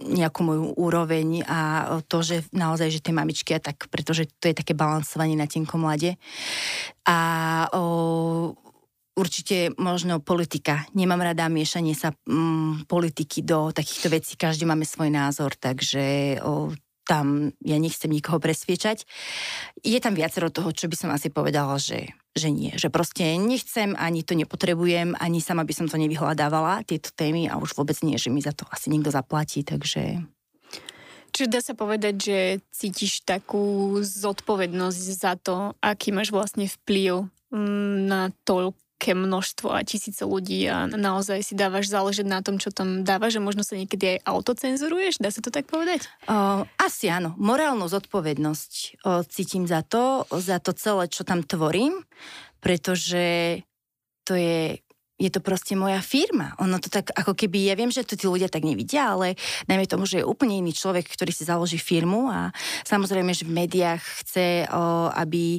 nejakú moju úroveň a to, že naozaj, že tie mamičky a tak, pretože to je také balansovanie na tenkom ľade. A určite možno politika. Nemám rada miešanie sa politiky do takýchto vecí. Každý máme svoj názor, takže tam ja nechcem nikoho presviečať. Je tam viacero toho, čo by som asi povedala, že nie. Že proste nechcem, ani to nepotrebujem, ani sama by som to nevyhľadávala, tieto témy a už vôbec nie, že mi za to asi niekto zaplatí, takže... Čiže dá sa povedať, že cítiš takú zodpovednosť za to, aký máš vlastne vplyv na toľké množstvo a tisíce ľudí a naozaj si dávaš záležať na tom, čo tam dávaš a možno sa niekedy aj autocenzuruješ, dá sa to tak povedať? Asi áno, morálnu zodpovednosť cítim za to celé, čo tam tvorím, pretože to je to proste moja firma. Ono to tak, ako keby, ja viem, že to tí ľudia tak nevidia, ale najmä tomu, že je úplne iný človek, ktorý si založí firmu a samozrejme, že v médiách chce, aby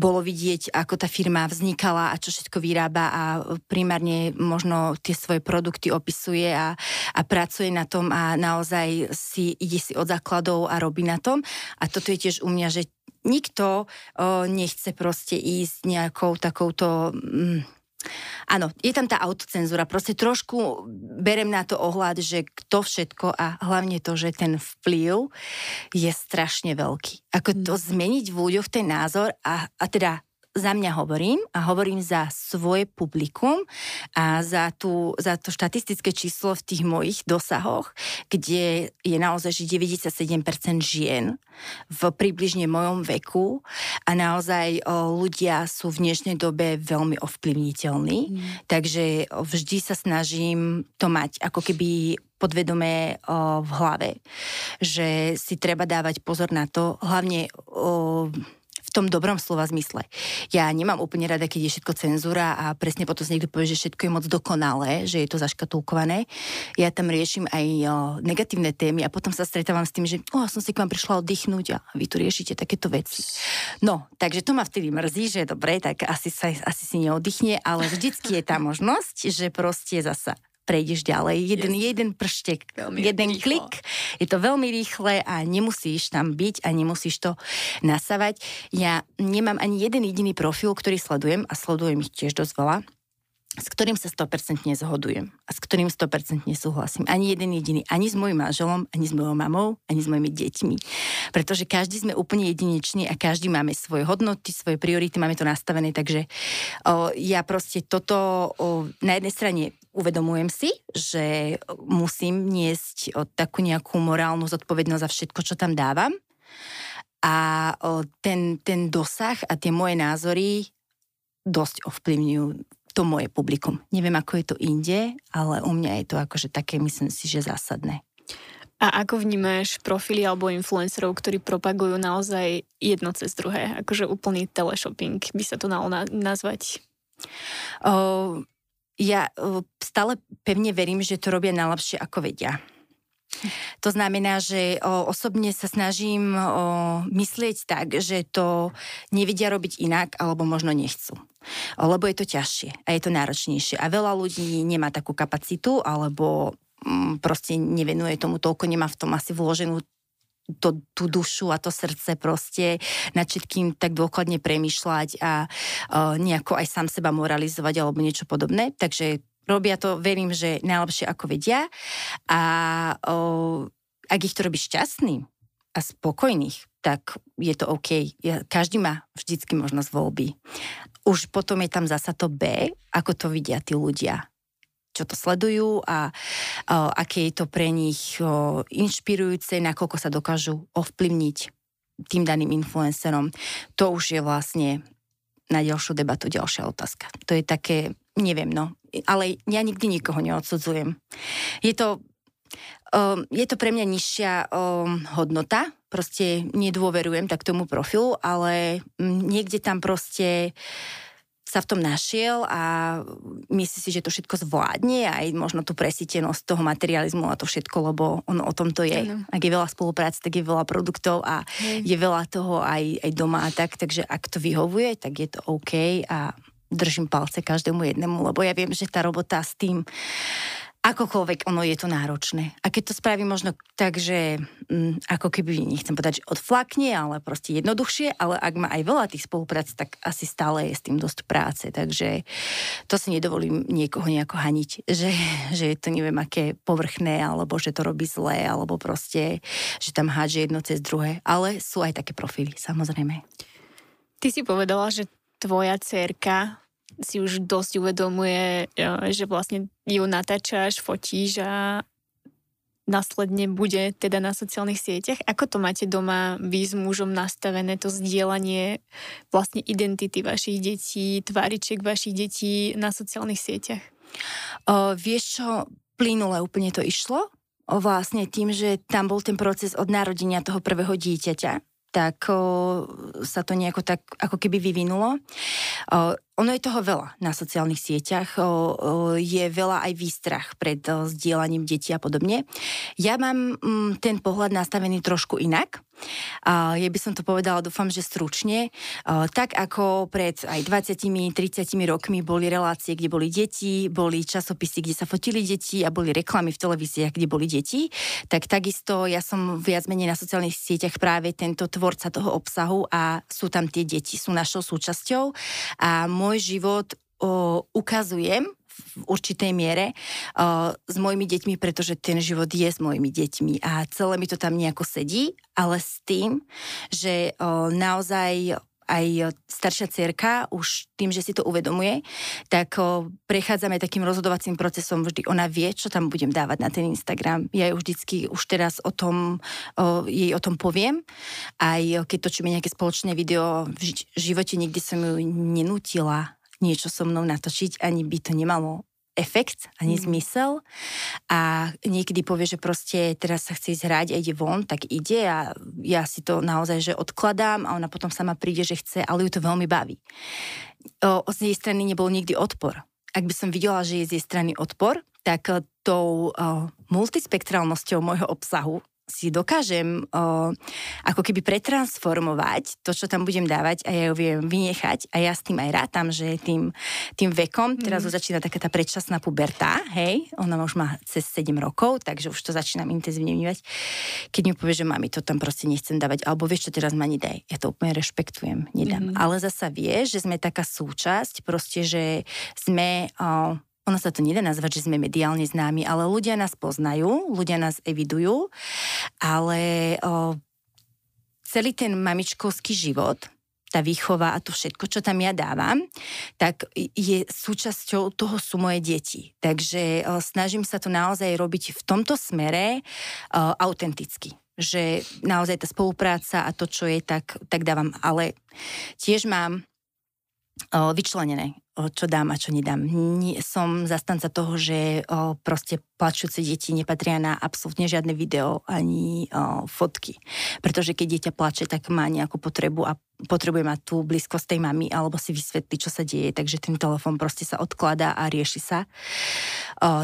bolo vidieť, ako tá firma vznikala a čo všetko vyrába a primárne možno tie svoje produkty opisuje a pracuje na tom a naozaj si ide si od základov a robí na tom. A toto je tiež u mňa, že nikto nechce proste ísť nejakou takouto... Áno, je tam tá autocenzúra. Proste trošku berem na to ohľad, že kto všetko a hlavne to, že ten vplyv je strašne veľký. Ako to zmeniť v ľuďoch ten názor a teda za mňa hovorím a hovorím za svoje publikum a za to štatistické číslo v tých mojich dosahoch, kde je naozaj, že 97% žien v približne mojom veku a naozaj ľudia sú v dnešnej dobe veľmi ovplyvniteľní, takže vždy sa snažím to mať ako keby podvedomé v hlave, že si treba dávať pozor na to, hlavne v tom dobrom slova zmysle. Ja nemám úplne rada, keď je všetko cenzúra a presne potom si niekto povie, že všetko je moc dokonalé, že je to zaškatulkované. Ja tam riešim aj negatívne témy a potom sa stretávam s tým, že som si k vám prišla oddychnúť a vy tu riešite takéto veci. No, takže to ma vtedy mrzí, že dobre, tak asi si neoddychne, ale vždycky je tá možnosť, že proste zasa prejdeš ďalej. Jeden prštek, jeden rýchlo. Klik. Je to veľmi rýchle a nemusíš tam byť a nemusíš to nasávať. Ja nemám ani jeden jediný profil, ktorý sledujem a sledujem ich tiež dosť veľa, s ktorým sa 100% zhodujem a s ktorým 100% súhlasím. Ani jeden jediný. Ani s mojím manželom, ani s mojou mamou, ani s mojimi deťmi. Pretože každý sme úplne jedinečný a každý máme svoje hodnoty, svoje priority, máme to nastavené, takže ja proste toto na jednej strane uvedomujem si, že musím niesť takú nejakú morálnu zodpovednosť za všetko, čo tam dávam. A ten dosah a tie moje názory dosť ovplyvňujú to moje publikum. Neviem, ako je to inde, ale u mňa je to akože také, myslím si, že zásadné. A ako vnímaš profily alebo influencerov, ktorí propagujú naozaj jedno cez druhé? Akože úplný teleshopping by sa to dalo nazvať? Ja stále pevne verím, že to robia najlepšie, ako vedia. To znamená, že osobne sa snažím myslieť tak, že to nevedia robiť inak, alebo možno nechcú. Lebo je to ťažšie a je to náročnejšie. A veľa ľudí nemá takú kapacitu, alebo proste nevenuje tomu toľko, nemá v tom asi vloženú tú dušu a to srdce proste nad všetkým tak dôkladne premýšľať a nejako aj sám seba moralizovať alebo niečo podobné. Takže robia to, verím, že najlepšie ako vedia. A ak ich to robí šťastným a spokojných, tak je to OK. Každý má vždycky možnosť voľby. Už potom je tam zasa to B, ako to vidia tí ľudia, čo to sledujú a aké je to pre nich inšpirujúce, nakoľko sa dokážu ovplyvniť tým daným influencerom. To už je vlastne na ďalšiu debatu ďalšia otázka. To je také, neviem, no. Ale ja nikdy nikoho neodsudzujem. Je to pre mňa nižšia hodnota, proste nedôverujem tak tomu profilu, ale niekde tam proste sa v tom našiel a myslí si, že to všetko zvládne aj možno tú presítenosť toho materializmu a to všetko, lebo ono o tom to je. Ano. Ak je veľa spoluprác, tak je veľa produktov a je veľa toho aj doma a tak, takže ak to vyhovuje, tak je to OK a držím palce každému jednému, lebo ja viem, že tá robota s tým akokoľvek ono je to náročné. A keď to spravím možno tak, že ako keby, nechcem povedať, že odflakne, ale proste jednoduchšie, ale ak má aj veľa tých spoluprác, tak asi stále je s tým dosť práce. Takže to si nedovolím niekoho nejako haniť, že je to neviem aké povrchné, alebo že to robí zlé, alebo proste, že tam hádže jedno cez druhé. Ale sú aj také profily, samozrejme. Ty si povedala, že tvoja dcérka si už dosť uvedomuje, že vlastne ju natáčaš, fotíš a následne bude teda na sociálnych sieťach. Ako to máte doma vy s mužom nastavené, to zdieľanie vlastne identity vašich detí, tváriček vašich detí na sociálnych sieťach? Vieš čo, plynule úplne to išlo? Vlastne tým, že tam bol ten proces od narodenia toho prvého dieťaťa, tak sa to nejako tak ako keby vyvinulo. Ono je toho veľa na sociálnych sieťach, je veľa aj výstrach pred zdieľaním detí a podobne. Ja mám ten pohľad nastavený trošku inak. Ja by som to povedala, dúfam, že stručne. Tak ako pred aj 20-30 rokmi boli relácie, kde boli deti, boli časopisy, kde sa fotili deti a boli reklamy v televíziách, kde boli deti, tak takisto ja som viac menej na sociálnych sieťach práve tento tvorca toho obsahu a sú tam tie deti, sú našou súčasťou a môj život ukazujem v určitej miere s mojimi deťmi, pretože ten život je s mojimi deťmi a celé mi to tam nejako sedí, ale s tým, že naozaj aj staršia dcérka už tým, že si to uvedomuje, tak prechádzame takým rozhodovacím procesom vždy. Ona vie, čo tam budem dávať na ten Instagram. Ja ju vždycky už teraz o tom, jej o tom poviem. Aj keď točíme nejaké spoločné video, v živote nikdy som ju nenútila niečo so mnou natočiť, ani by to nemalo efekt, ani zmysel. A niekedy povie, že proste teraz sa chce ísť hrať a ide von, tak ide a ja si to naozaj že odkladám a ona potom sama príde, že chce, ale ju to veľmi baví. Z jej strany nebol nikdy odpor. Ak by som videla, že je z jej strany odpor, tak tou multispektrálnosťou môjho obsahu si dokážem ako keby pretransformovať to, čo tam budem dávať a ja ju viem vynechať a ja s tým aj rátam, že tým vekom, teraz už začína taká tá predčasná puberta, hej, ona už má cez 7 rokov, takže už to začínam intenzívne vnímať, keď mi povie, že mami, to tam proste nechcem dávať, alebo vieš, čo teraz ma nedaj, ja to úplne rešpektujem, nedám, ale zasa vie, že sme taká súčasť, proste, že sme... Ono sa to nedá nazvať, že sme mediálne známi, ale ľudia nás poznajú, ľudia nás evidujú, ale celý ten mamičkovský život, tá výchova a to všetko, čo tam ja dávam, tak je súčasťou toho sú moje deti. Takže snažím sa to naozaj robiť v tomto smere autenticky. Že naozaj tá spolupráca a to, čo je, tak dávam. Ale tiež mám vyčlenené, čo dám a čo nedám. Som zastanca toho, že proste plačúce deti nepatria na absolútne žiadne video ani fotky. Pretože keď dieťa plače, tak má nejakú potrebu a potrebuje mať tú blízkosť tej mamy alebo si vysvetli, čo sa deje. Takže ten telefón proste sa odkladá a rieši sa.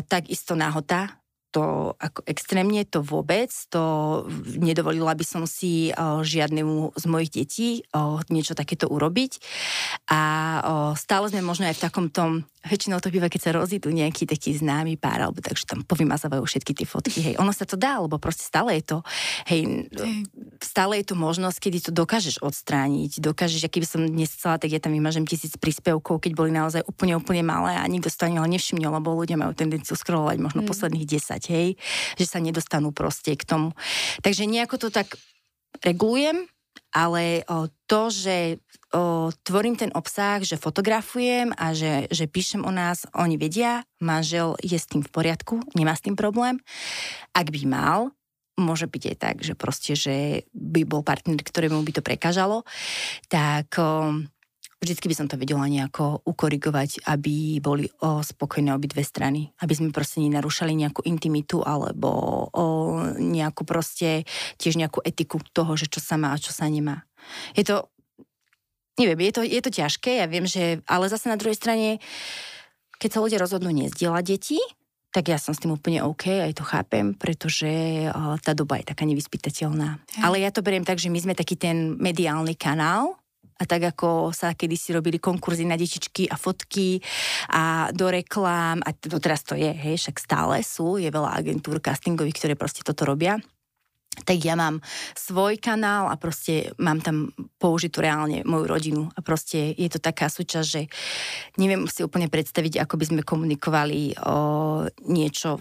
Takisto náhota. To ako extrémne, to vôbec, to nedovolila by som si žiadnemu z mojich detí niečo takéto urobiť. A stále sme možno aj v takom tom, väčšinou to býva, keď sa rozídu nejaký taký známy pár, alebo takže tam povymazávajú všetky tie fotky. Hej, ono sa to dá, lebo proste stále je to, hej, stále je to možnosť, kedy to dokážeš odstrániť, dokážeš, aký by som dnes chcela, tak ja tam vymažem 1000 príspevkov, keď boli naozaj úplne malé a nikto sa ani nevšimnil, lebo ľudia majú tendenciu scrollovať možno posledných 10. Hej, že sa nedostanú proste k tomu. Takže nejako to tak regulujem, ale to, že tvorím ten obsah, že fotografujem a že píšem o nás, oni vedia, manžel je s tým v poriadku, nemá s tým problém. Ak by mal, môže byť aj tak, že proste, že by bol partner, ktorému by to prekážalo, tak... Vždycky by som to vedela nejako ukorigovať, aby boli spokojné obidve strany. Aby sme proste nenarúšali nejakú intimitu alebo nejakú proste tiež nejakú etiku toho, že čo sa má a čo sa nemá. Je to, neviem, je to ťažké, ja viem, že, ale zase na druhej strane, keď sa ľudia rozhodnú nezdieľať deti, tak ja som s tým úplne OK, aj to chápem, pretože tá doba je taká nevyspytateľná. Ale ja to beriem tak, že my sme taký ten mediálny kanál, a tak ako sa kedysi robili konkurzy na detičky a fotky a do reklám, a to teraz to je, hej, však stále sú, je veľa agentúr castingových, ktoré proste toto robia. Tak ja mám svoj kanál a proste mám tam použitú reálne moju rodinu a proste je to taká súčasť, že neviem si úplne predstaviť, ako by sme komunikovali o niečo,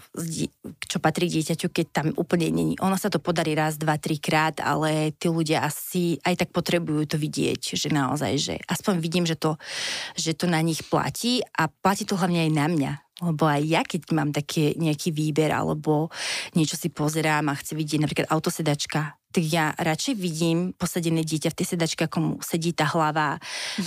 čo patrí dieťaťu, keď tam úplne není. Ono sa to podarí raz, 2, 3 krát, ale tí ľudia asi aj tak potrebujú to vidieť, že naozaj, že aspoň vidím, že to na nich platí a platí to hlavne aj na mňa. Lebo aj ja, keď mám taký nejaký výber alebo niečo si pozerám a chcem vidieť napríklad autosedačka, tak ja radšej vidím posadené dieťa v tej sedačke, ako mu sedí tá hlava,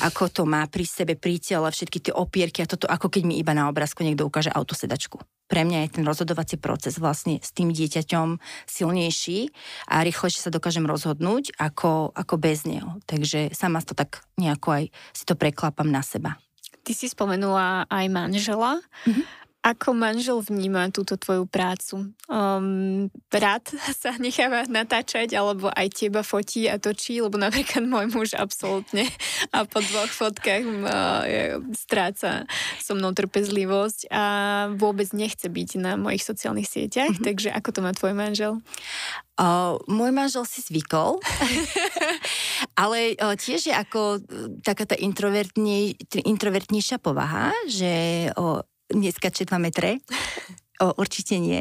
ako to má pri sebe, pri tele, všetky tie opierky a toto, ako keď mi iba na obrázku niekto ukáže autosedačku. Pre mňa je ten rozhodovací proces vlastne s tým dieťaťom silnejší a rýchlejšie sa dokážem rozhodnúť ako bez neho. Takže sama to tak nejako aj si to preklápam na seba. Ty si spomenula aj manžela. Mhm. Ako manžel vníma túto tvoju prácu? Rád sa necháva natáčať, alebo aj teba fotí a točí, lebo napríklad môj muž absolútne a po dvoch fotkách stráca so mnou trpezlivosť a vôbec nechce byť na mojich sociálnych sieťach, takže ako to má tvoj manžel? Môj manžel si zvykol, ale tiež je ako taká tá introvertnejšia povaha, že... Dneska četva metre? Určite nie.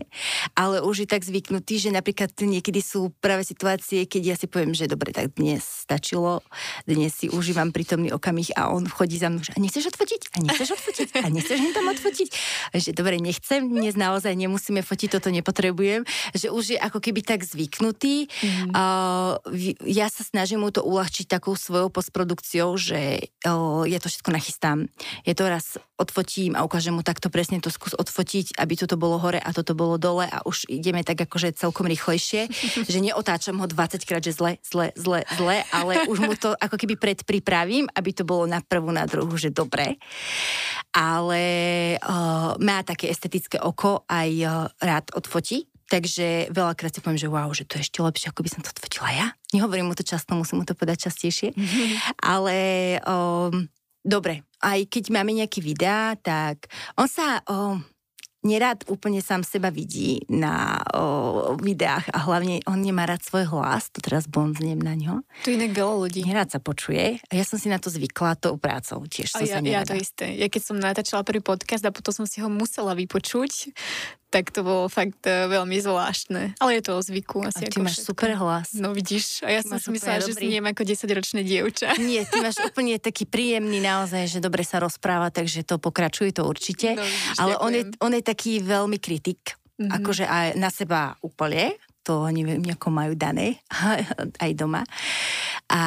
Ale už je tak zvyknutý, že napríklad niekedy sú práve situácie, keď ja si poviem, že dobre, tak dnes stačilo, dnes si užívam prítomný okamih a on chodí za mnou, že a nechceš mi tam odfotiť? Že dobre, nechcem, dnes naozaj nemusíme fotiť, toto nepotrebujem. Že už je ako keby tak zvyknutý. Ja sa snažím mu to uľahčiť takou svojou postprodukciou, že ja to všetko nachystám. Ja to raz odfotím a ukážem mu takto presne to skús odfotiť, aby toto bolo hore a toto bolo dole a už ideme tak akože celkom rýchlejšie, že neotáčam ho 20-krát, že zle, ale už mu to ako keby predpripravím, aby to bolo na prvú, na druhú, že dobre. Ale má také estetické oko, aj rád odfotí, takže veľakrát si poviem, že wow, že to je ešte lepšie, ako by som to odfotila ja. Nehovorím mu to často, musím mu to podať častejšie, ale... Dobre, aj keď máme nejaké videá, tak on sa nerád úplne sám seba vidí na videách a hlavne on nemá rád svoj hlas, to teraz bonznem na ňo. Tu inak veľa ľudí. Nerád sa počuje a ja som si na to zvykla tou prácou tiež. Ja to isté. Ja keď som natáčala prvý podcast a potom som si ho musela vypočuť, tak to bolo fakt veľmi zvláštne. Ale je to o zvyku. Asi a ty máš všetko. Super hlas. No vidíš, a ja som si myslela, že si neviem ako 10-ročné dievča. Nie, ty máš úplne taký príjemný naozaj, že dobre sa rozpráva, takže to pokračuje to určite. No, vidíš, ale on je taký veľmi kritik, akože aj na seba úplne, to neviem, nejako majú dané, aj doma. A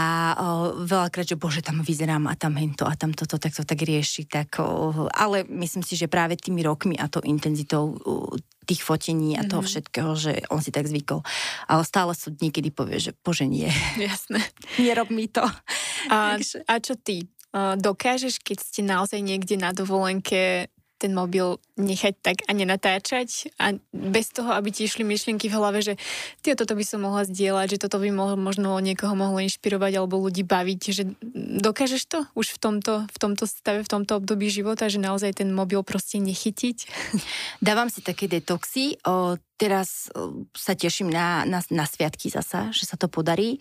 veľakrát, že bože, tam vyzerám a tam hento a tam toto, tak to tak rieši. Tak, ale myslím si, že práve tými rokmi a tou intenzitou tých fotení a toho všetkého, že on si tak zvykol. Ale stále sú niekedy povie, že bože nie. Jasné. Nerob mi to. A čo ty? Dokážeš, keď ste naozaj niekde na dovolenke ten mobil nechať tak a nenatáčať a bez toho, aby ti išli myšlienky v hlave, že toto by som mohla zdieľať, že toto by možno niekoho mohlo inšpirovať alebo ľudí baviť, že dokážeš to už v tomto stave, v tomto období života, že naozaj ten mobil proste nechytiť? Dávam si také detoxy. Teraz sa teším na sviatky zasa, že sa to podarí.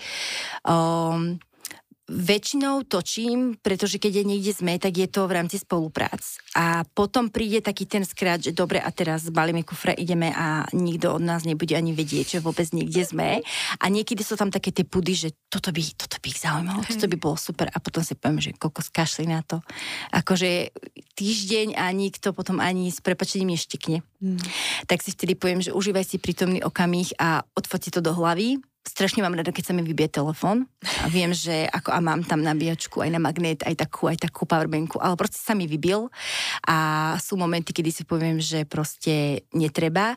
Väčšinou točím, pretože keď je niekde sme, tak je to v rámci spoluprác. A potom príde taký ten skrat, že dobre, a teraz balíme kufra, ideme a nikto od nás nebude ani vedieť, že vôbec niekde sme. A niekedy sú tam také tie pudy, že toto by ich zaujímalo, toto by bolo super. A potom si poviem, že kokos, kašli na to. Akože týždeň a nikto potom ani s prepačením neštikne. Tak si vtedy poviem, že užívaj si prítomný okamih a odfoť si to do hlavy. Strašne mám rada, keď sa mi vybije telefon a viem, že mám tam nabíjačku aj na magnét, aj takú powerbanku, ale proste sa mi vybil a sú momenty, kedy si poviem, že proste netreba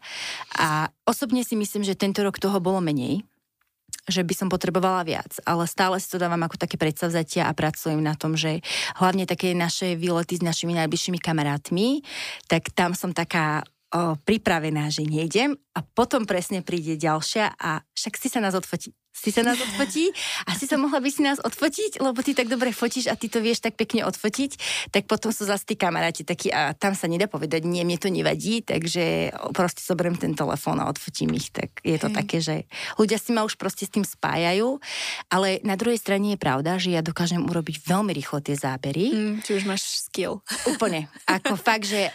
a osobne si myslím, že tento rok toho bolo menej, že by som potrebovala viac, ale stále si to dávam ako také predsavzatia a pracujem na tom, že hlavne také naše výlety s našimi najbližšími kamarátmi, tak tam som taká pripravená, že nejdem a potom presne príde ďalšia a však si sa nás odfotí a si sa mohla by si nás odfotiť, lebo ty tak dobre fotíš a ty to vieš tak pekne odfotiť, tak potom sú zase tí kamaráti takí a tam sa nedá povedať, nie, mne to nevadí, takže proste zoberiem ten telefón a odfotím ich, tak je to také, že ľudia si ma už proste s tým spájajú, ale na druhej strane je pravda, že ja dokážem urobiť veľmi rýchlo tie zábery. Či už máš skill. Úplne, ako fakt, že...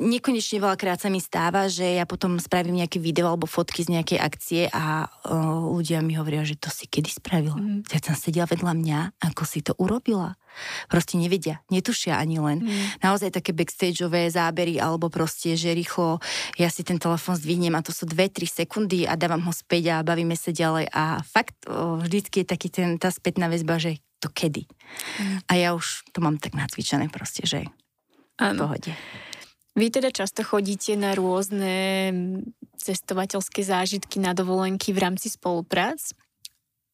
Nekonečne veľakrát sa mi stáva, že ja potom spravím nejaké video alebo fotky z nejakej akcie a ľudia mi mi hovoria, že to si kedy spravila. Ja tam sedela vedľa mňa, ako si to urobila. Proste nevedia, netušia ani len. Naozaj také backstageové zábery alebo proste, že rýchlo ja si ten telefon zdvihnem a to sú 2-3 sekundy a dávam ho späť a bavíme sa ďalej a fakt vždycky je taký tá spätná väzba, že to kedy. A ja už to mám tak nacvičené proste, že v pohode. Vy teda často chodíte na rôzne cestovateľské zážitky, na dovolenky v rámci spoluprác.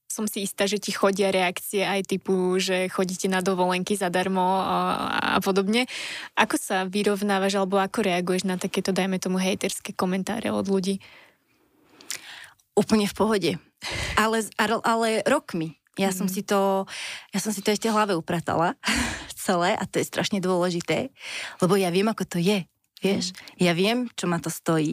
Som si istá, že ti chodia reakcie aj typu, že chodíte na dovolenky zadarmo a podobne. Ako sa vyrovnávaš alebo ako reaguješ na takéto, dajme tomu, hejterské komentáre od ľudí? Úplne v pohode. Ale rokmi. Ja som si to ešte hlave upratala celé a to je strašne dôležité, lebo ja viem, ako to je. Vieš? Ja viem, čo ma to stojí.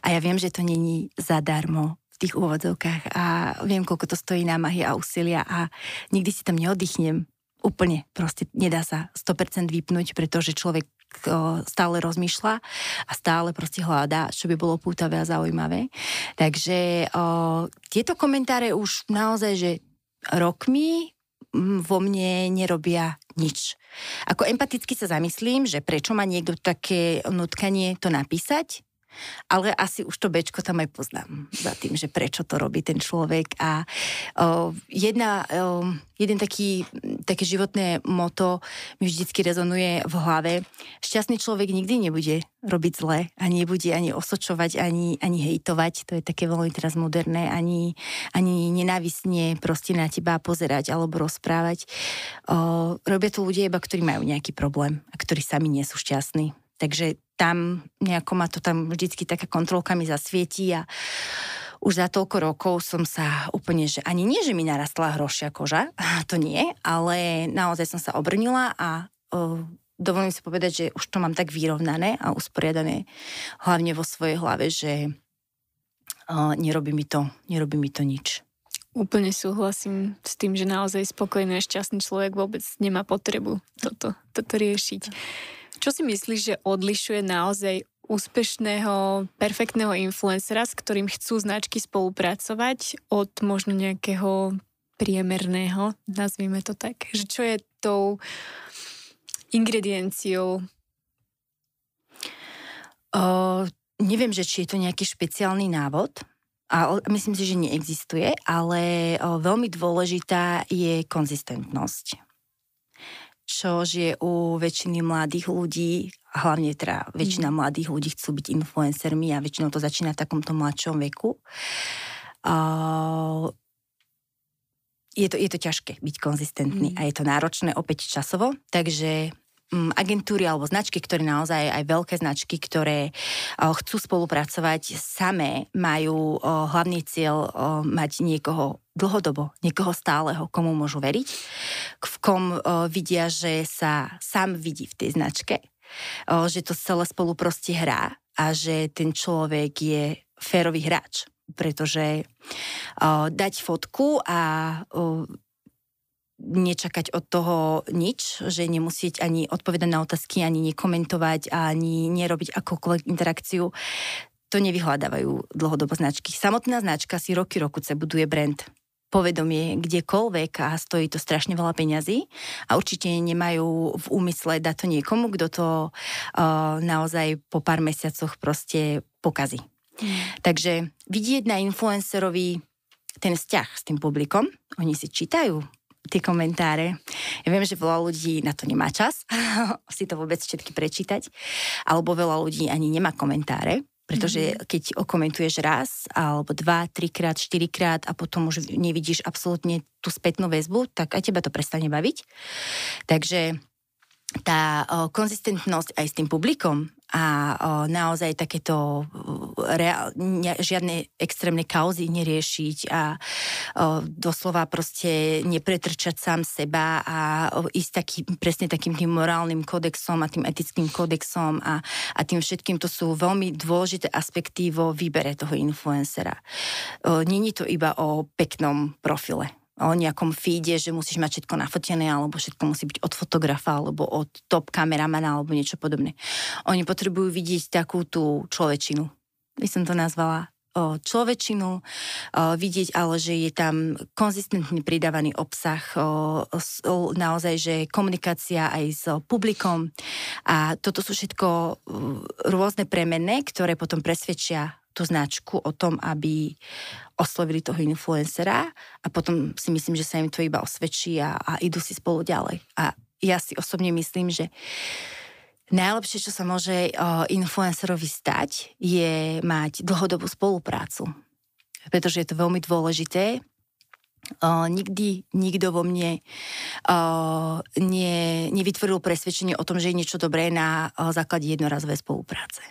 A ja viem, že to není zadarmo v tých úvodzovkách a viem, koľko to stojí námahy a úsilia a nikdy si tam neoddychnem. Úplne proste nedá sa 100% vypnúť, pretože človek stále rozmýšľa a stále proste hľadá, čo by bolo pútavé a zaujímavé. Takže tieto komentáre už naozaj, že rokmi vo mne nerobia nič. Ako empaticky sa zamyslím, že prečo má niekto také nutkanie to napísať, ale asi už to bečko tam aj poznám za tým, že prečo to robí ten človek. A jeden také životné motto mi vždycky rezonuje v hlave. Šťastný človek nikdy nebude robiť zle a nebude ani osočovať, ani hejtovať. To je také veľmi teraz moderné. Ani nenávisne proste na teba pozerať alebo rozprávať. Robia to ľudia iba, ktorí majú nejaký problém a ktorí sami nie sú šťastní. Takže tam nejako ma to tam vždycky taká kontrolka mi zasvietí a už za toľko rokov som sa úplne, že ani nie, že mi narastla hrošia koža, to nie, ale naozaj som sa obrnila a dovolím si povedať, že už to mám tak vyrovnané a usporiadané hlavne vo svojej hlave, že nerobí mi to nič. Úplne súhlasím s tým, že naozaj spokojný a šťastný človek vôbec nemá potrebu toto riešiť. Čo si myslíš, že odlišuje naozaj úspešného, perfektného influencera, s ktorým chcú značky spolupracovať, od možno nejakého priemerného, nazvime to tak? Že čo je tou ingredienciou? Neviem, že či je to nejaký špeciálny návod, a myslím si, že neexistuje, ale veľmi dôležitá je konzistentnosť. Čo je u väčšiny mladých ľudí, hlavne teda väčšina mladých ľudí chcú byť influencermi a väčšinou to začína v takomto mladšom veku. Je to ťažké byť konzistentný a je to náročné opäť časovo, takže agentúry alebo značky, ktoré naozaj aj veľké značky, ktoré chcú spolupracovať samé, majú hlavný cieľ mať niekoho dlhodobo, niekoho stáleho, komu môžu veriť, v kom vidia, že sa sám vidí v tej značke, že to celé spolu proste hrá a že ten človek je férový hráč, pretože dať fotku a nečakať od toho nič, že nemusieť ani odpovedať na otázky, ani nekomentovať, ani nerobiť akúkoľvek interakciu, to nevyhľadávajú dlhodobo značky. Samotná značka si roky buduje brand, povedomie kdekoľvek a stojí to strašne veľa peňazí a určite nemajú v úmysle dať to niekomu, kto to naozaj po pár mesiacoch proste pokazí. Takže vidieť na influencerovi ten vzťah s tým publikom, oni si čítajú tie komentáre. Ja viem, že veľa ľudí na to nemá čas si to vôbec všetky prečítať, alebo veľa ľudí ani nemá komentáre, pretože keď okomentuješ raz, alebo 2, 3-krát, 4-krát a potom už nevidíš absolútne tú spätnú väzbu, tak aj teba to prestane baviť. Takže tá konzistentnosť aj s tým publikom a naozaj takéto žiadne extrémne kauzy neriešiť a doslova proste nepretrčať sám seba a ísť presne takým tým morálnym kodexom a tým etickým kodexom a tým všetkým, to sú veľmi dôležité aspekty vo výbere toho influencera. Není to iba o peknom profile, o nejakom feede, že musíš mať všetko nafotené alebo všetko musí byť od fotografa alebo od top kameramana alebo niečo podobné. Oni potrebujú vidieť takú tú človečinu. By som to nazvala človečinu, vidieť ale, že je tam konzistentne pridávaný obsah, naozaj, že komunikácia aj s publikom a toto sú všetko rôzne premenné, ktoré potom presvedčia tú značku o tom, aby oslovili toho influencera a potom si myslím, že sa im to iba osvedčí a idú si spolu ďalej. A ja si osobne myslím, že najlepšie, čo sa môže influencerovi stať, je mať dlhodobú spoluprácu, pretože je to veľmi dôležité. Nikdy nikto vo mne nevytvoril presvedčenie o tom, že je niečo dobré na základe jednorazovej spolupráce.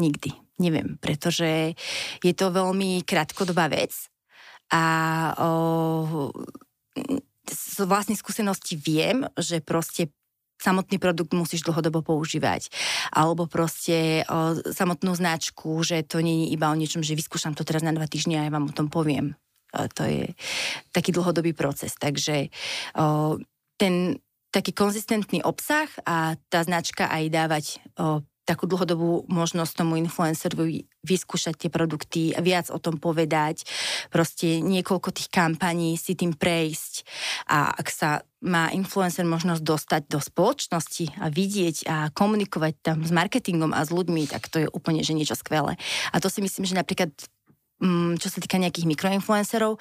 Nikdy. Neviem, pretože je to veľmi krátkodobá vec a z vlastnej skúsenosti viem, že proste samotný produkt musíš dlhodobo používať. Alebo proste samotnú značku, že to nie je iba o niečom, že vyskúšam to teraz na 2 týždne a ja vám o tom poviem. To je taký dlhodobý proces. Takže ten taký konzistentný obsah a tá značka aj dávať takú dlhodobú možnosť tomu influencerovi vyskúšať tie produkty, viac o tom povedať, proste niekoľko tých kampaní si tým prejsť a ak sa má influencer možnosť dostať do spoločnosti a vidieť a komunikovať tam s marketingom a s ľuďmi, tak to je úplne že niečo skvelé. A to si myslím, že napríklad čo sa týka nejakých mikroinfluencerov,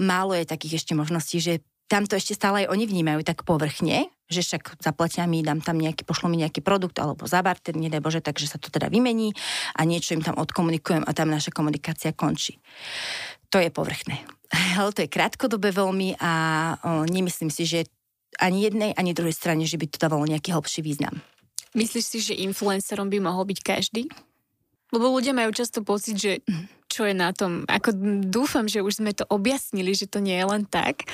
málo je takých ešte možností, že tam to ešte stále aj oni vnímajú tak povrchne, že však zaplatia mi, dám tam nejaký, pošlo mi nejaký produkt alebo za barter, nedaj Bože, takže sa to teda vymení a niečo im tam odkomunikujem a tam naša komunikácia končí. To je povrchné. Ale to je krátkodobé veľmi a nemyslím si, že ani jednej, ani druhej strane, že by to dávalo nejaký hlbší význam. Myslíš si, že influencerom by mohol byť každý? Lebo ľudia majú často pocit, že čo je na tom, ako dúfam, že už sme to objasnili, že to nie je len tak,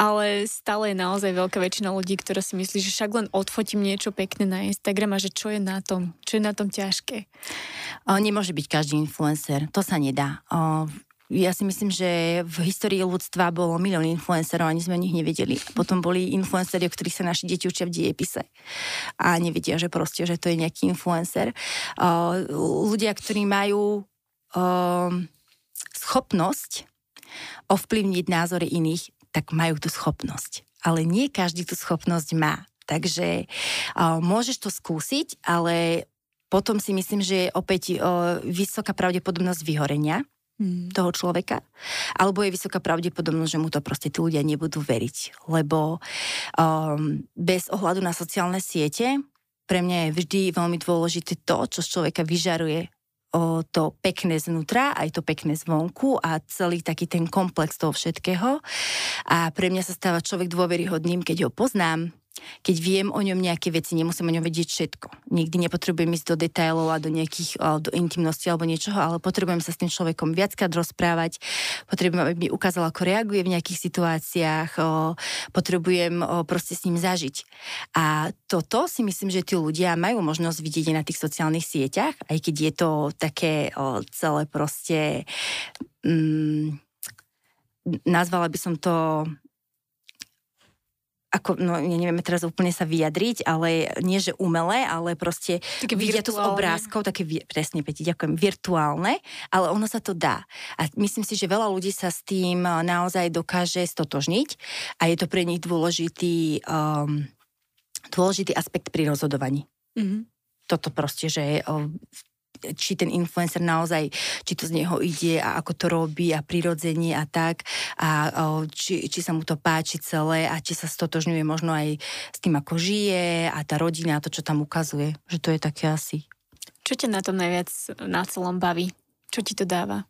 ale stále je naozaj veľká väčšina ľudí, ktorá si myslí, že však len odfotím niečo pekné na Instagram a že čo je na tom ťažké. Nemôže byť každý influencer, to sa nedá. Ja si myslím, že v histórii ľudstva bolo milión influencerov, ani sme o nich nevedeli. Potom boli influenceri, o ktorých sa naši deti učia v dejepise. A nevedia, že proste, že to je nejaký influencer. Ľudia, ktorí majú schopnosť ovplyvniť názory iných, tak majú tú schopnosť. Ale nie každý tú schopnosť má. Takže môžeš to skúsiť, ale potom si myslím, že je opäť vysoká pravdepodobnosť vyhorenia toho človeka, alebo je vysoká pravdepodobnosť, že mu to proste tí ľudia nebudú veriť, lebo bez ohľadu na sociálne siete pre mňa je vždy veľmi dôležité to, čo z človeka vyžaruje to pekné znútra, aj to pekné zvonku a celý taký ten komplex toho všetkého a pre mňa sa stáva človek dôveryhodným, keď ho poznám, keď viem o ňom nejaké veci, nemusím o ňom vedieť všetko. Nikdy nepotrebujem ísť do detailov a do nejakých, do intimnosti alebo niečoho, ale potrebujem sa s tým človekom viackrát rozprávať, potrebujem, aby mi ukázal, ako reaguje v nejakých situáciách, potrebujem proste s ním zažiť. A toto si myslím, že tí ľudia majú možnosť vidieť na tých sociálnych sieťach, aj keď je to také celé proste, nazvala by som to ako, nevieme teraz úplne sa vyjadriť, ale nie, že umelé, ale proste také vidia to s obrázkou, také presne, Peti, ďakujem, virtuálne, ale ono sa to dá. A myslím si, že veľa ľudí sa s tým naozaj dokáže stotožniť a je to pre nich dôležitý aspekt pri rozhodovaní. Mm-hmm. Toto proste, že či ten influencer naozaj, či to z neho ide a ako to robí a prirodzenie a tak a či sa mu to páči celé a či sa stotožňuje možno aj s tým, ako žije a tá rodina, to, čo tam ukazuje, že to je také asi. Čo ťa na tom najviac na celom baví? Čo ti to dáva?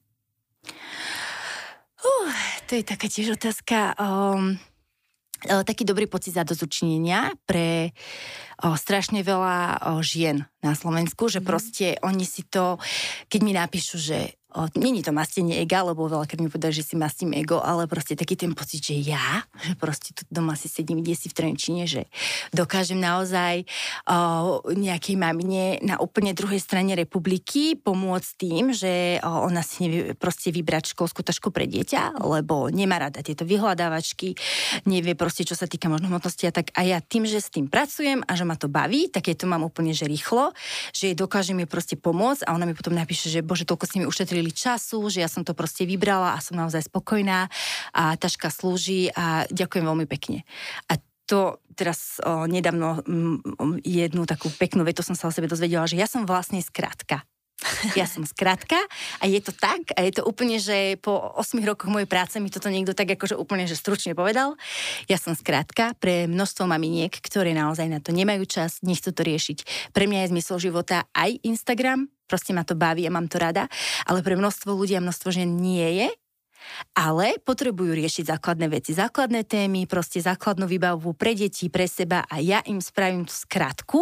To je taká tiež otázka. Taký dobrý pocit zadozučinenia pre strašne veľa žien na Slovensku, že proste oni si to, keď mi napíšu, že nie je to mastenie ega, lebo veľakrát mi povedali, že si mastím ego, ale proste taký ten pocit, že ja, že proste tu doma si sedím, kde si v Trenčine, že dokážem naozaj nejakej mamine na úplne druhej strane republiky pomôcť tým, že ona si nevie proste vybrať školskú tašku pre dieťa, lebo nemá rada tieto vyhľadávačky, nevie proste, čo sa týka možno hmotnosti a tak. A ja tým, že s tým pracujem a že ma to baví, tak je to mám úplne, že rýchlo, že dokážem jej proste pomôcť a ona mi potom napíše, že bože, toľko s nimi ušetrili boli času, že ja som to proste vybrala a som naozaj spokojná a taška slúži a ďakujem veľmi pekne. A to teraz nedávno jednu takú peknú vetu som sa o sebe dozvedela, že ja som vlastne skrátka. Ja som skrátka a je to tak a je to úplne, že po 8 rokoch mojej práce mi toto niekto tak akože úplne, že stručne povedal. Ja som skrátka pre množstvo maminiek, ktoré naozaj na to nemajú čas, nechcú to riešiť. Pre mňa je zmysel života aj Instagram, proste ma to baví a mám to rada, ale pre množstvo ľudí a množstvo žien nie je. Ale potrebujú riešiť základné veci, základné témy, proste základnú výbavu pre deti, pre seba a ja im spravím tú skratku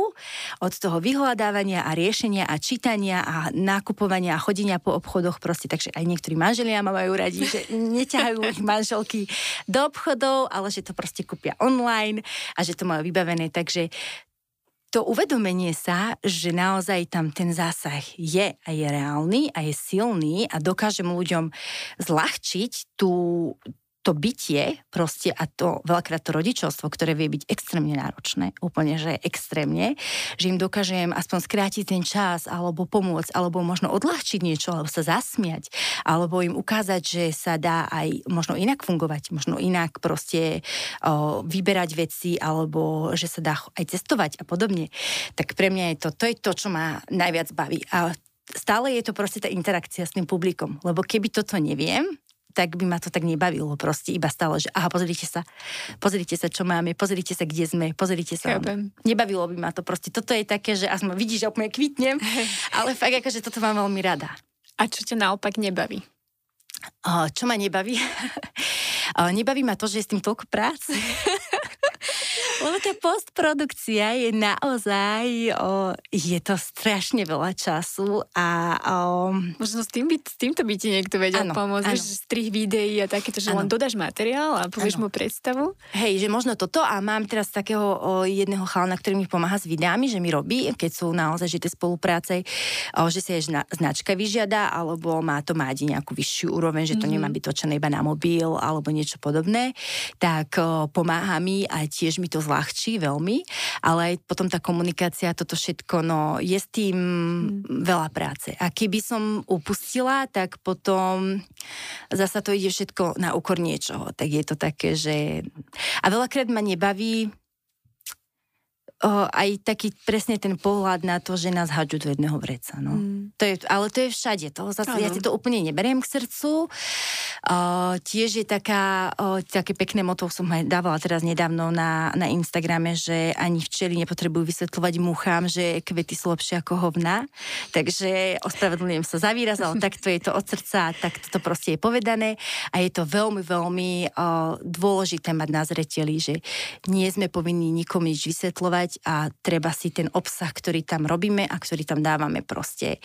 od toho vyhľadávania a riešenia a čítania a nákupovania a chodenia po obchodoch proste, takže aj niektorí manželia ma majú radi, že neťahajú ich manželky do obchodov, ale že to proste kúpia online a že to majú vybavené, takže to uvedomenie sa, že naozaj tam ten zásah je a je reálny a je silný a dokážem ľuďom zľahčiť to bytie proste a to veľakrát to rodičovstvo, ktoré vie byť extrémne náročné, úplne, že extrémne, že im dokážem aspoň skrátiť ten čas alebo pomôcť, alebo možno odľahčiť niečo, alebo sa zasmiať, alebo im ukázať, že sa dá aj možno inak fungovať, možno inak proste vyberať veci, alebo že sa dá aj cestovať a podobne. Tak pre mňa je to je to, čo ma najviac baví. A stále je to proste tá interakcia s tým publikom, lebo keby toto neviem, tak by ma to tak nebavilo proste, iba stále, že aha, pozrite sa, čo máme, pozrite sa, kde sme, pozrite sa. Nebavilo by ma to proste. Toto je také, že asma, vidíš, že úplne kvitnem, ale fakt akože toto mám veľmi rada. A čo ťa naopak nebaví? Čo ma nebaví? Nebaví ma to, že je s tým toľko prác. Lebo tá postprodukcia je naozaj, je to strašne veľa času a... Možno s týmto by ti niekto vedel pomôcť, že strih videí a takéto, že len dodáš materiál a povieš mu predstavu. Hej, že možno toto a mám teraz takého jedného chalana, ktorý mi pomáha s videami, že mi robí, keď sú naozaj žité spolupráce, že sa jej značka vyžiada, alebo má to mať nejakú vyššiu úroveň, že to nemá byť točené iba na mobil, alebo niečo podobné, tak pomáha mi a tiež mi to zľahčí veľmi, ale aj potom tá komunikácia, toto všetko, no je s tým veľa práce. A keby som upustila, tak potom zasa to ide všetko na úkor niečoho. Tak je to také, že... A veľakrát ma nebaví aj taký presne ten pohľad na to, že nás hádžu do jedného vreca. No. Ale to je všade. To zase, ja si to úplne neberiem k srdcu. Tiež je také pekné motto, som aj dávala teraz nedávno na Instagrame, že ani včely nepotrebujú vysvetľovať muchám, že kvety sú lepšie ako hovna. Takže ospravedlňujem sa za výraz, ale takto je to od srdca, takto to proste je povedané. A je to veľmi, veľmi dôležité mať na zreteli, že nie sme povinní nikomu nič vysvetľovať, a treba si ten obsah, ktorý tam robíme a ktorý tam dávame proste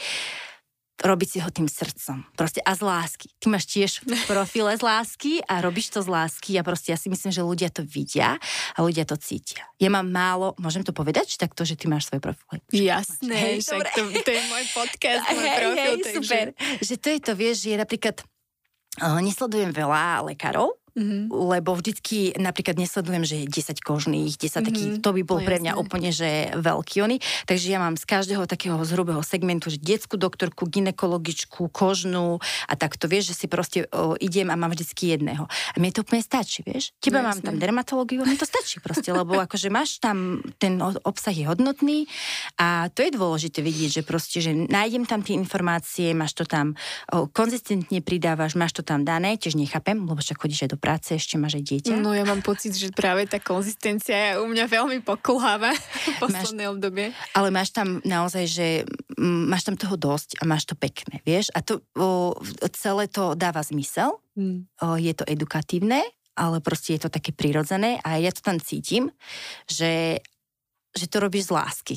robiť si ho tým srdcom. Proste a z lásky. Ty máš tiež profile z lásky a robíš to z lásky a proste ja si myslím, že ľudia to vidia a ľudia to cítia. Ja mám málo, môžem to povedať, či takto, že ty máš svoje profile? Jasné, hej, však to je môj podcast, môj profil. Hej, super. Že to je to, vieš, že napríklad nesledujem veľa lekárov, lebo vždycky napríklad nesledujem, že 10 kožných, 10 takých, to by bol pre mňa úplne, že veľký oný. Takže ja mám z každého takého zhrubého segmentu, že detskú doktorku, ginekologičku, kožnú a takto, vieš, že si proste idem a mám vždycky jedného. A mne to úplne stačí, vieš? Teba mám tam dermatológiu, mne to stačí proste, lebo akože máš tam, ten obsah je hodnotný a to je dôležité vidieť, že proste, že nájdem tam tie informácie, máš to tam, konzistentne pridávaš, máš to tam dané, tiež nechápem, lebo však chodíš aj do práce, ešte máš aj dieťa. No ja mám pocit, že práve tá konzistencia u mňa veľmi pokulháva v posledné obdobie. Ale máš tam naozaj, že máš tam toho dosť a máš to pekné, vieš? A to celé to dáva zmysel, je to edukatívne, ale proste je to také prirodzené a ja to tam cítim, že to robíš z lásky.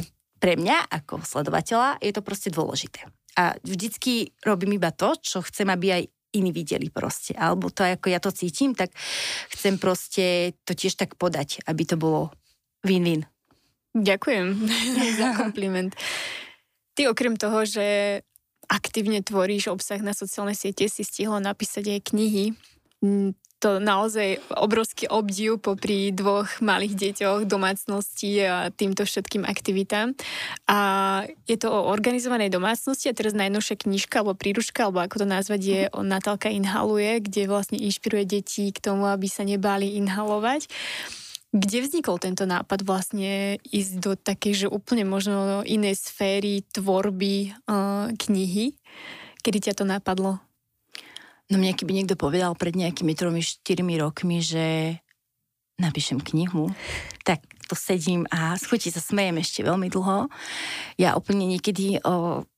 A pre mňa ako sledovateľa je to proste dôležité. A vždycky robím iba to, čo chcem, aby aj iní videli proste. Alebo to, ako ja to cítim, tak chcem proste to tiež tak podať, aby to bolo win-win. Ďakujem za kompliment. Ty okrem toho, že aktívne tvoríš obsah na sociálnej siete, si stihla napísať aj knihy. to naozaj obrovský obdiv popri dvoch malých deťoch, domácnosti a týmto všetkým aktivitám. A je to o organizovanej domácnosti a teraz najnovšia knižka alebo príručka, alebo ako to nazvať, je o Natálka inhaluje, kde vlastne inšpiruje deti k tomu, aby sa nebáli inhalovať. Kde vznikol tento nápad vlastne ísť do takej, že úplne možno inej sféry tvorby knihy? Kedy ťa to napadlo? No mne keby niekto povedal pred nejakými 3-4 rokmi, že napíšem knihu, tak to sedím a z chuti sa smejem ešte veľmi dlho. Ja úplne niekedy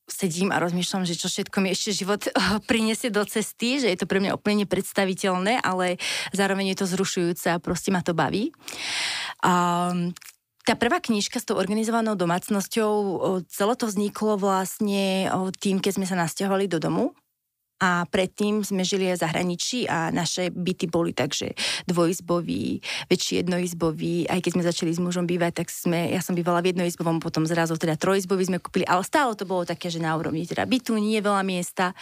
sedím a rozmýšľam, že čo všetko mi ešte život prinesie do cesty, že je to pre mňa úplne nepredstaviteľné, ale zároveň je to zrušujúce a proste ma to baví. Tá prvá knižka s tou organizovanou domácnosťou, celé to vzniklo vlastne tým, keď sme sa nasťahovali do domu. A predtým sme žili aj v zahraničí a naše byty boli takže dvojizbový, väčší jednoizbový. Aj keď sme začali s mužom bývať, tak ja som bývala v jednoizbovom, potom zrazu teda trojizbový sme kúpili, ale stále to bolo také, že na úrovni teda bytu nie je veľa miesta.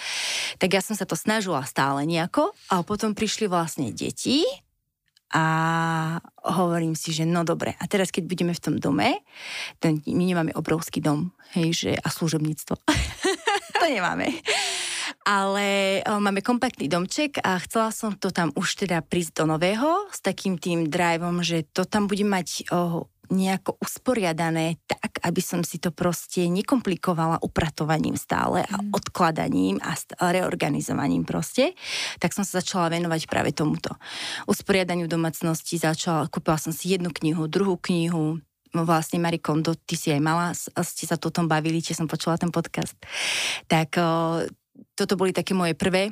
Tak ja som sa to snažila stále nejako a potom prišli vlastne deti a hovorím si, že no dobre, a teraz keď budeme v tom dome, my nemáme obrovský dom, hej, že a služobníctvo. To nemáme. Ale máme kompaktný domček a chcela som to tam už teda prísť do nového s takým tým driveom, že to tam budem mať nejako usporiadané tak, aby som si to proste nekomplikovala upratovaním stále a odkladaním a reorganizovaním proste. Tak som sa začala venovať práve tomuto. Usporiadaniu domácnosti kúpila som si jednu knihu, druhú knihu, vlastne Marie Kondo, ty si aj mala, ste sa to o tom bavili, či som počula ten podcast. Tak toto boli také moje prvé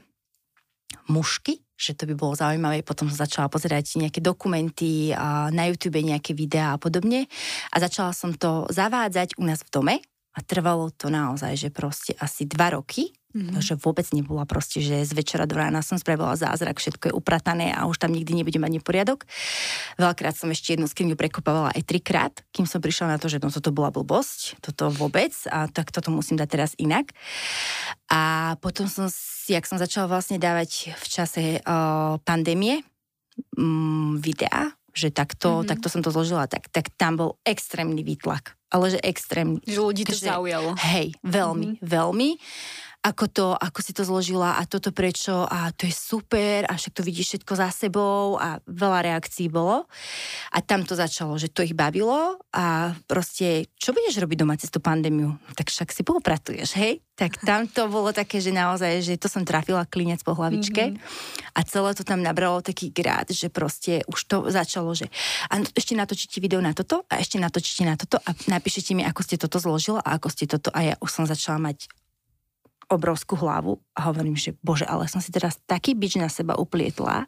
mušky, že to by bolo zaujímavé. Potom som začala pozerať nejaké dokumenty a na YouTube nejaké videá a podobne. A začala som to zavádzať u nás v dome a trvalo to naozaj, že proste asi 2 roky. Že vôbec nebola proste, že z večera do rána som spravila zázrak, všetko je upratané a už tam nikdy nebude mať neporiadok. Veľakrát som ešte jednu skriňu prekopávala aj 3-krát, kým som prišla na to, že no, toto bola blbosť, toto vôbec a tak toto musím dať teraz inak. A potom som si, jak som začala vlastne dávať v čase pandémie videá, že takto som to zložila, tak tam bol extrémny výtlak. Ale že extrémny. Že ľudí to zaujalo. Hej, veľmi, veľmi. Ako si to zložila a toto prečo a to je super a však to vidíš všetko za sebou a veľa reakcií bolo a tam to začalo, že to ich bavilo a proste, čo budeš robiť doma cez tú pandémiu? Tak však si poupratuješ, hej? Tak tam to bolo také, že naozaj, že to som trafila klinec po hlavičke a celé to tam nabralo taký grát, že proste už to začalo, že a ešte natočíte video na toto a ešte natočíte na toto a napíšete mi, ako ste toto zložila a ako ste toto a ja už som začala mať obrovskú hlavu a hovorím, že bože, ale som si teraz taký bič na seba uplietla,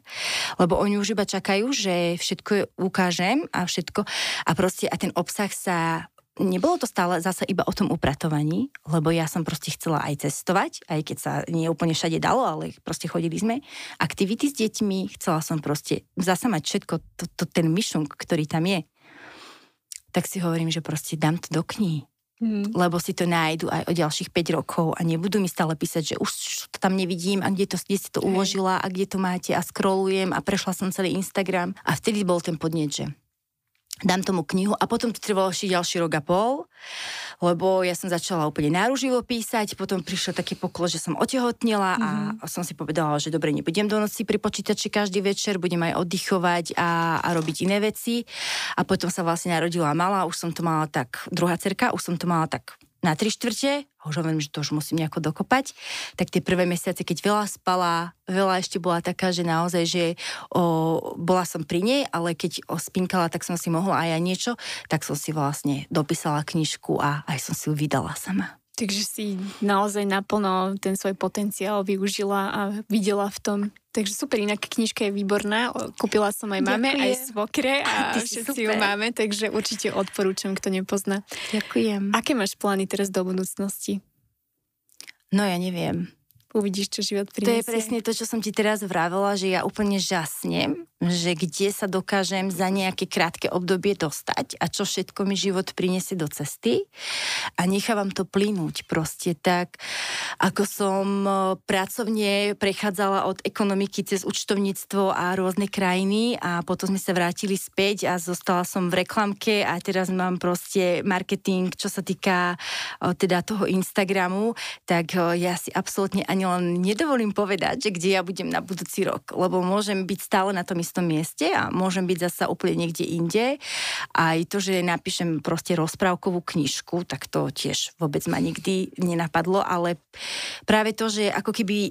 lebo oni už iba čakajú, že všetko ukážem a všetko a proste a ten obsah sa, nebolo to stále zase iba o tom upratovaní, lebo ja som proste chcela aj cestovať, aj keď sa nie úplne všade dalo, ale proste chodili sme aktivity s deťmi, chcela som proste zase mať všetko, ten myšunk, ktorý tam je. Tak si hovorím, že proste dám to do knihy. Lebo si to nájdu aj o ďalších 5 rokov a nebudú mi stále písať, že už to tam nevidím a kde si to uložila a kde to máte a scrollujem a prešla som celý Instagram a vtedy bol ten podnet, že dám tomu knihu a potom to trvalo ešte ďalší rok a pol, lebo ja som začala úplne náruživo písať, potom prišlo také pokolo, že som otehotnila a som si povedala, že dobre, nebudem do noci pri počítači každý večer, budem aj oddychovať a robiť iné veci a potom sa vlastne narodila malá, už som to mala tak, druhá dcerka, už som to mala tak na 3/4, už hovorím, že to už musím nejako dokopať, tak tie prvé mesiace, keď veľa spala, veľa ešte bola taká, že naozaj, že bola som pri nej, ale keď spinkala, tak som si mohla aj ja niečo, tak som si vlastne dopísala knižku a aj som si ju vydala sama. Takže si naozaj naplno ten svoj potenciál využila a videla v tom. Takže super, inak knižka je výborná. Kúpila som aj mame, ďakujem, aj svokre a všetci ju máme, takže určite odporúčam, kto nepozná. Ďakujem. Aké máš plány teraz do budúcnosti? No ja neviem. Uvidíš, čo život prinesie. To je presne to, čo som ti teraz vravela, že ja úplne žasnem že kde sa dokážem za nejaké krátke obdobie dostať a čo všetko mi život prinesie do cesty, a nechávam to plynúť proste tak, ako som pracovne prechádzala od ekonomiky cez účtovníctvo a rôzne krajiny a potom sme sa vrátili späť a zostala som v reklamke a teraz mám proste marketing, čo sa týka teda toho Instagramu, tak ja si absolútne ani len nedovolím povedať, že kde ja budem na budúci rok, lebo môžem byť stále na tom istom mieste a môžem byť zasa úplne niekde inde. Aj to, že napíšem proste rozprávkovú knižku, tak to tiež vôbec ma nikdy nenapadlo, ale práve to, že ako keby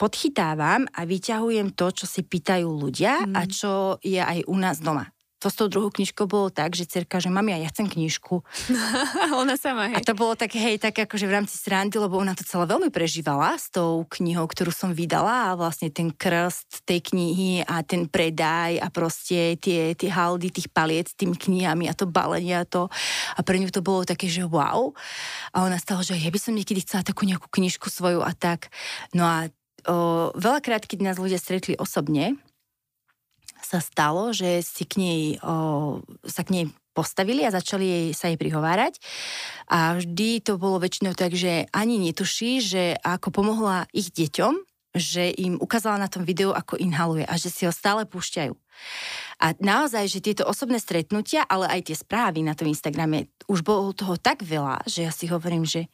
podchytávam a vyťahujem to, čo si pýtajú ľudia a čo je aj u nás doma. To s tou druhou knižkou bolo tak, že dcerka, že mami, ja chcem knižku. Ona sama, hej. A to bolo tak, hej, tak akože v rámci srandy, lebo ona to celé veľmi prežívala s tou knihou, ktorú som vydala, a vlastne ten krst tej knihy a ten predaj a proste tie haldy tých paliec s tými knihami a to balenie a to. A pre ňu to bolo také, že wow. A ona stala, že ja by som niekedy chcela takú nejakú knižku svoju a tak. No a veľakrát, keď nás ľudia stretli osobne, sa stalo, že si k nej, sa k nej postavili a začali sa jej prihovárať. A vždy to bolo väčšinou tak, že ani netuší, že ako pomohla ich deťom, že im ukázala na tom videu, ako inhaluje a že si ho stále púšťajú. A naozaj, že tieto osobné stretnutia, ale aj tie správy na tom Instagrame, už bolo toho tak veľa, že ja si hovorím, že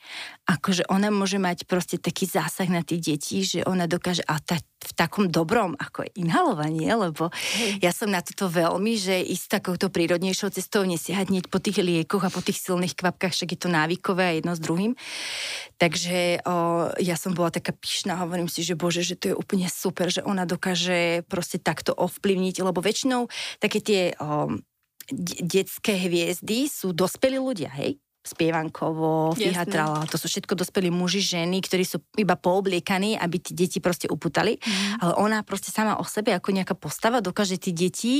akože ona môže mať proste taký zásah na tie deti, že ona dokáže, a v takom dobrom, ako je inhalovanie, lebo ja som na toto veľmi, že ísť takouto prírodnejšou cestou, nesiahať hneď po tých liekoch a po tých silných kvapkách, však je to návykové a jedno s druhým. Takže ja som bola taká pyšná, hovorím si, že bože, že to je úplne super, že ona dokáže proste takto ovplyvniť, lebo väčšinou také tie detské hviezdy sú dospelí ľudia, hej? Spievankovo, Fíha Tralala, to sú všetko dospelí muži, ženy, ktorí sú iba poobliekaní, aby tí deti proste upútali. Ale ona proste sama o sebe ako nejaká postava dokáže tí deti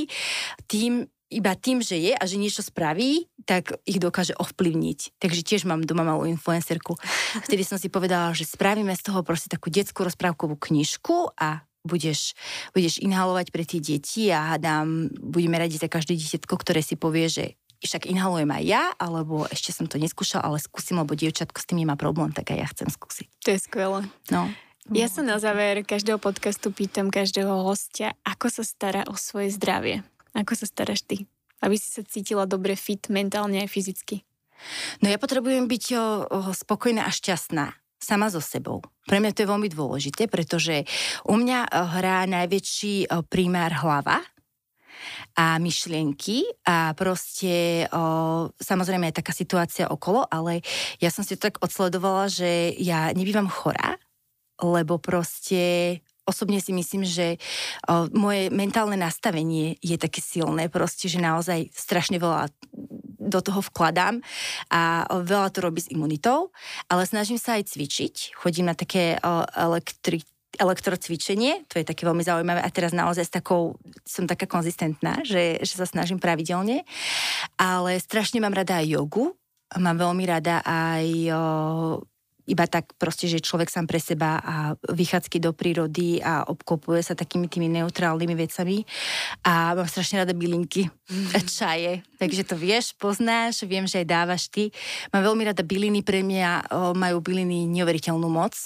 iba tým, že je a že niečo spraví, tak ich dokáže ovplyvniť. Takže tiež mám doma malú influencerku. Vtedy som si povedala, že spravíme z toho proste takú detskú rozprávkovú knižku a budeš inhalovať pre tie deti a hádam, budeme radi za každé dieťatko, ktoré si povie, že však inhalujem aj ja, alebo ešte som to neskúšal, ale skúsim, lebo dievčatko s tým nemá problém, tak aj ja chcem skúsiť. To je skvelé. No. Ja sa na záver každého podcastu pýtam každého hostia, ako sa stará o svoje zdravie. Ako sa staráš ty? Aby si sa cítila dobre, fit, mentálne aj fyzicky. No ja potrebujem byť spokojná a šťastná. Sama so sebou. Pre mňa to je veľmi dôležité, pretože u mňa hrá najväčší primár hlava a myšlienky a proste samozrejme je taká situácia okolo, ale ja som si to tak odsledovala, že ja nebývam chorá, lebo proste osobne si myslím, že moje mentálne nastavenie je také silné, proste, že naozaj strašne veľa do toho vkladám a veľa to robí s imunitou, ale snažím sa aj cvičiť. Chodím na také elektrocvičenie, to je také veľmi zaujímavé a teraz naozaj som taká konzistentná, že sa snažím pravidelne, ale strašne mám rada aj jogu, mám veľmi rada aj iba tak proste, že človek sám pre seba a vychádzky do prírody a obklopuje sa takými tými neutrálnymi vecami. A mám strašne rada bylinky a čaje. Takže to vieš, poznáš, viem, že aj dávaš ty. Mám veľmi rada byliny, pre mňa majú byliny neuveriteľnú moc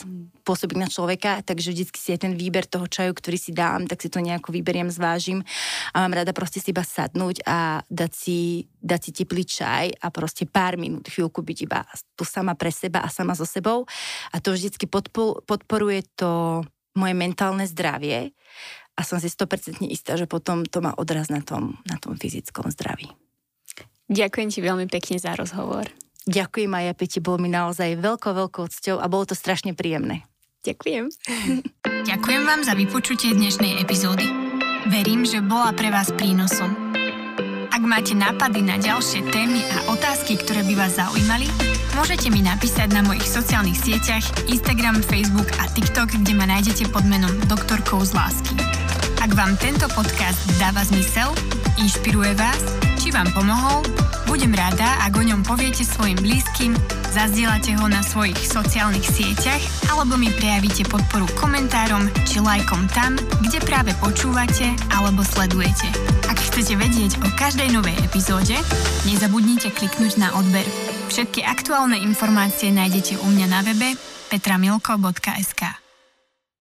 pôsobiť na človeka, takže vždycky si aj ten výber toho čaju, ktorý si dám, tak si to nejako vyberiem, zvážim a mám rada proste si iba sadnúť a dať si teplý čaj a proste pár minút, chvíľku byť iba tu sama pre seba a sama so sebou. A to vždycky podporuje to moje mentálne zdravie a som si 100% istá, že potom to má odraz na tom fyzickom zdraví. Ďakujem ti veľmi pekne za rozhovor. Ďakujem aj ja, Peti, bolo mi naozaj veľkou cťou a bolo to strašne príjemné. Ďakujem. Ďakujem vám za vypočutie dnešnej epizódy. Verím, že bola pre vás prínosom. Ak máte nápady na ďalšie témy a otázky, ktoré by vás zaujímali, môžete mi napísať na mojich sociálnych sieťach Instagram, Facebook a TikTok, kde ma nájdete pod menom doktorkou.z.lasky. Ak vám tento podcast dáva zmysel, inšpiruje vás, či vám pomohol, budem rada, ak o ňom poviete svojim blízkym, Zazdielate ho na svojich sociálnych sieťach alebo mi prejavíte podporu komentárom či lajkom tam, kde práve počúvate alebo sledujete. Ak chcete vedieť o každej novej epizóde, nezabudnite kliknúť na odber. Všetky aktuálne informácie nájdete u mňa na webe petramilko.sk.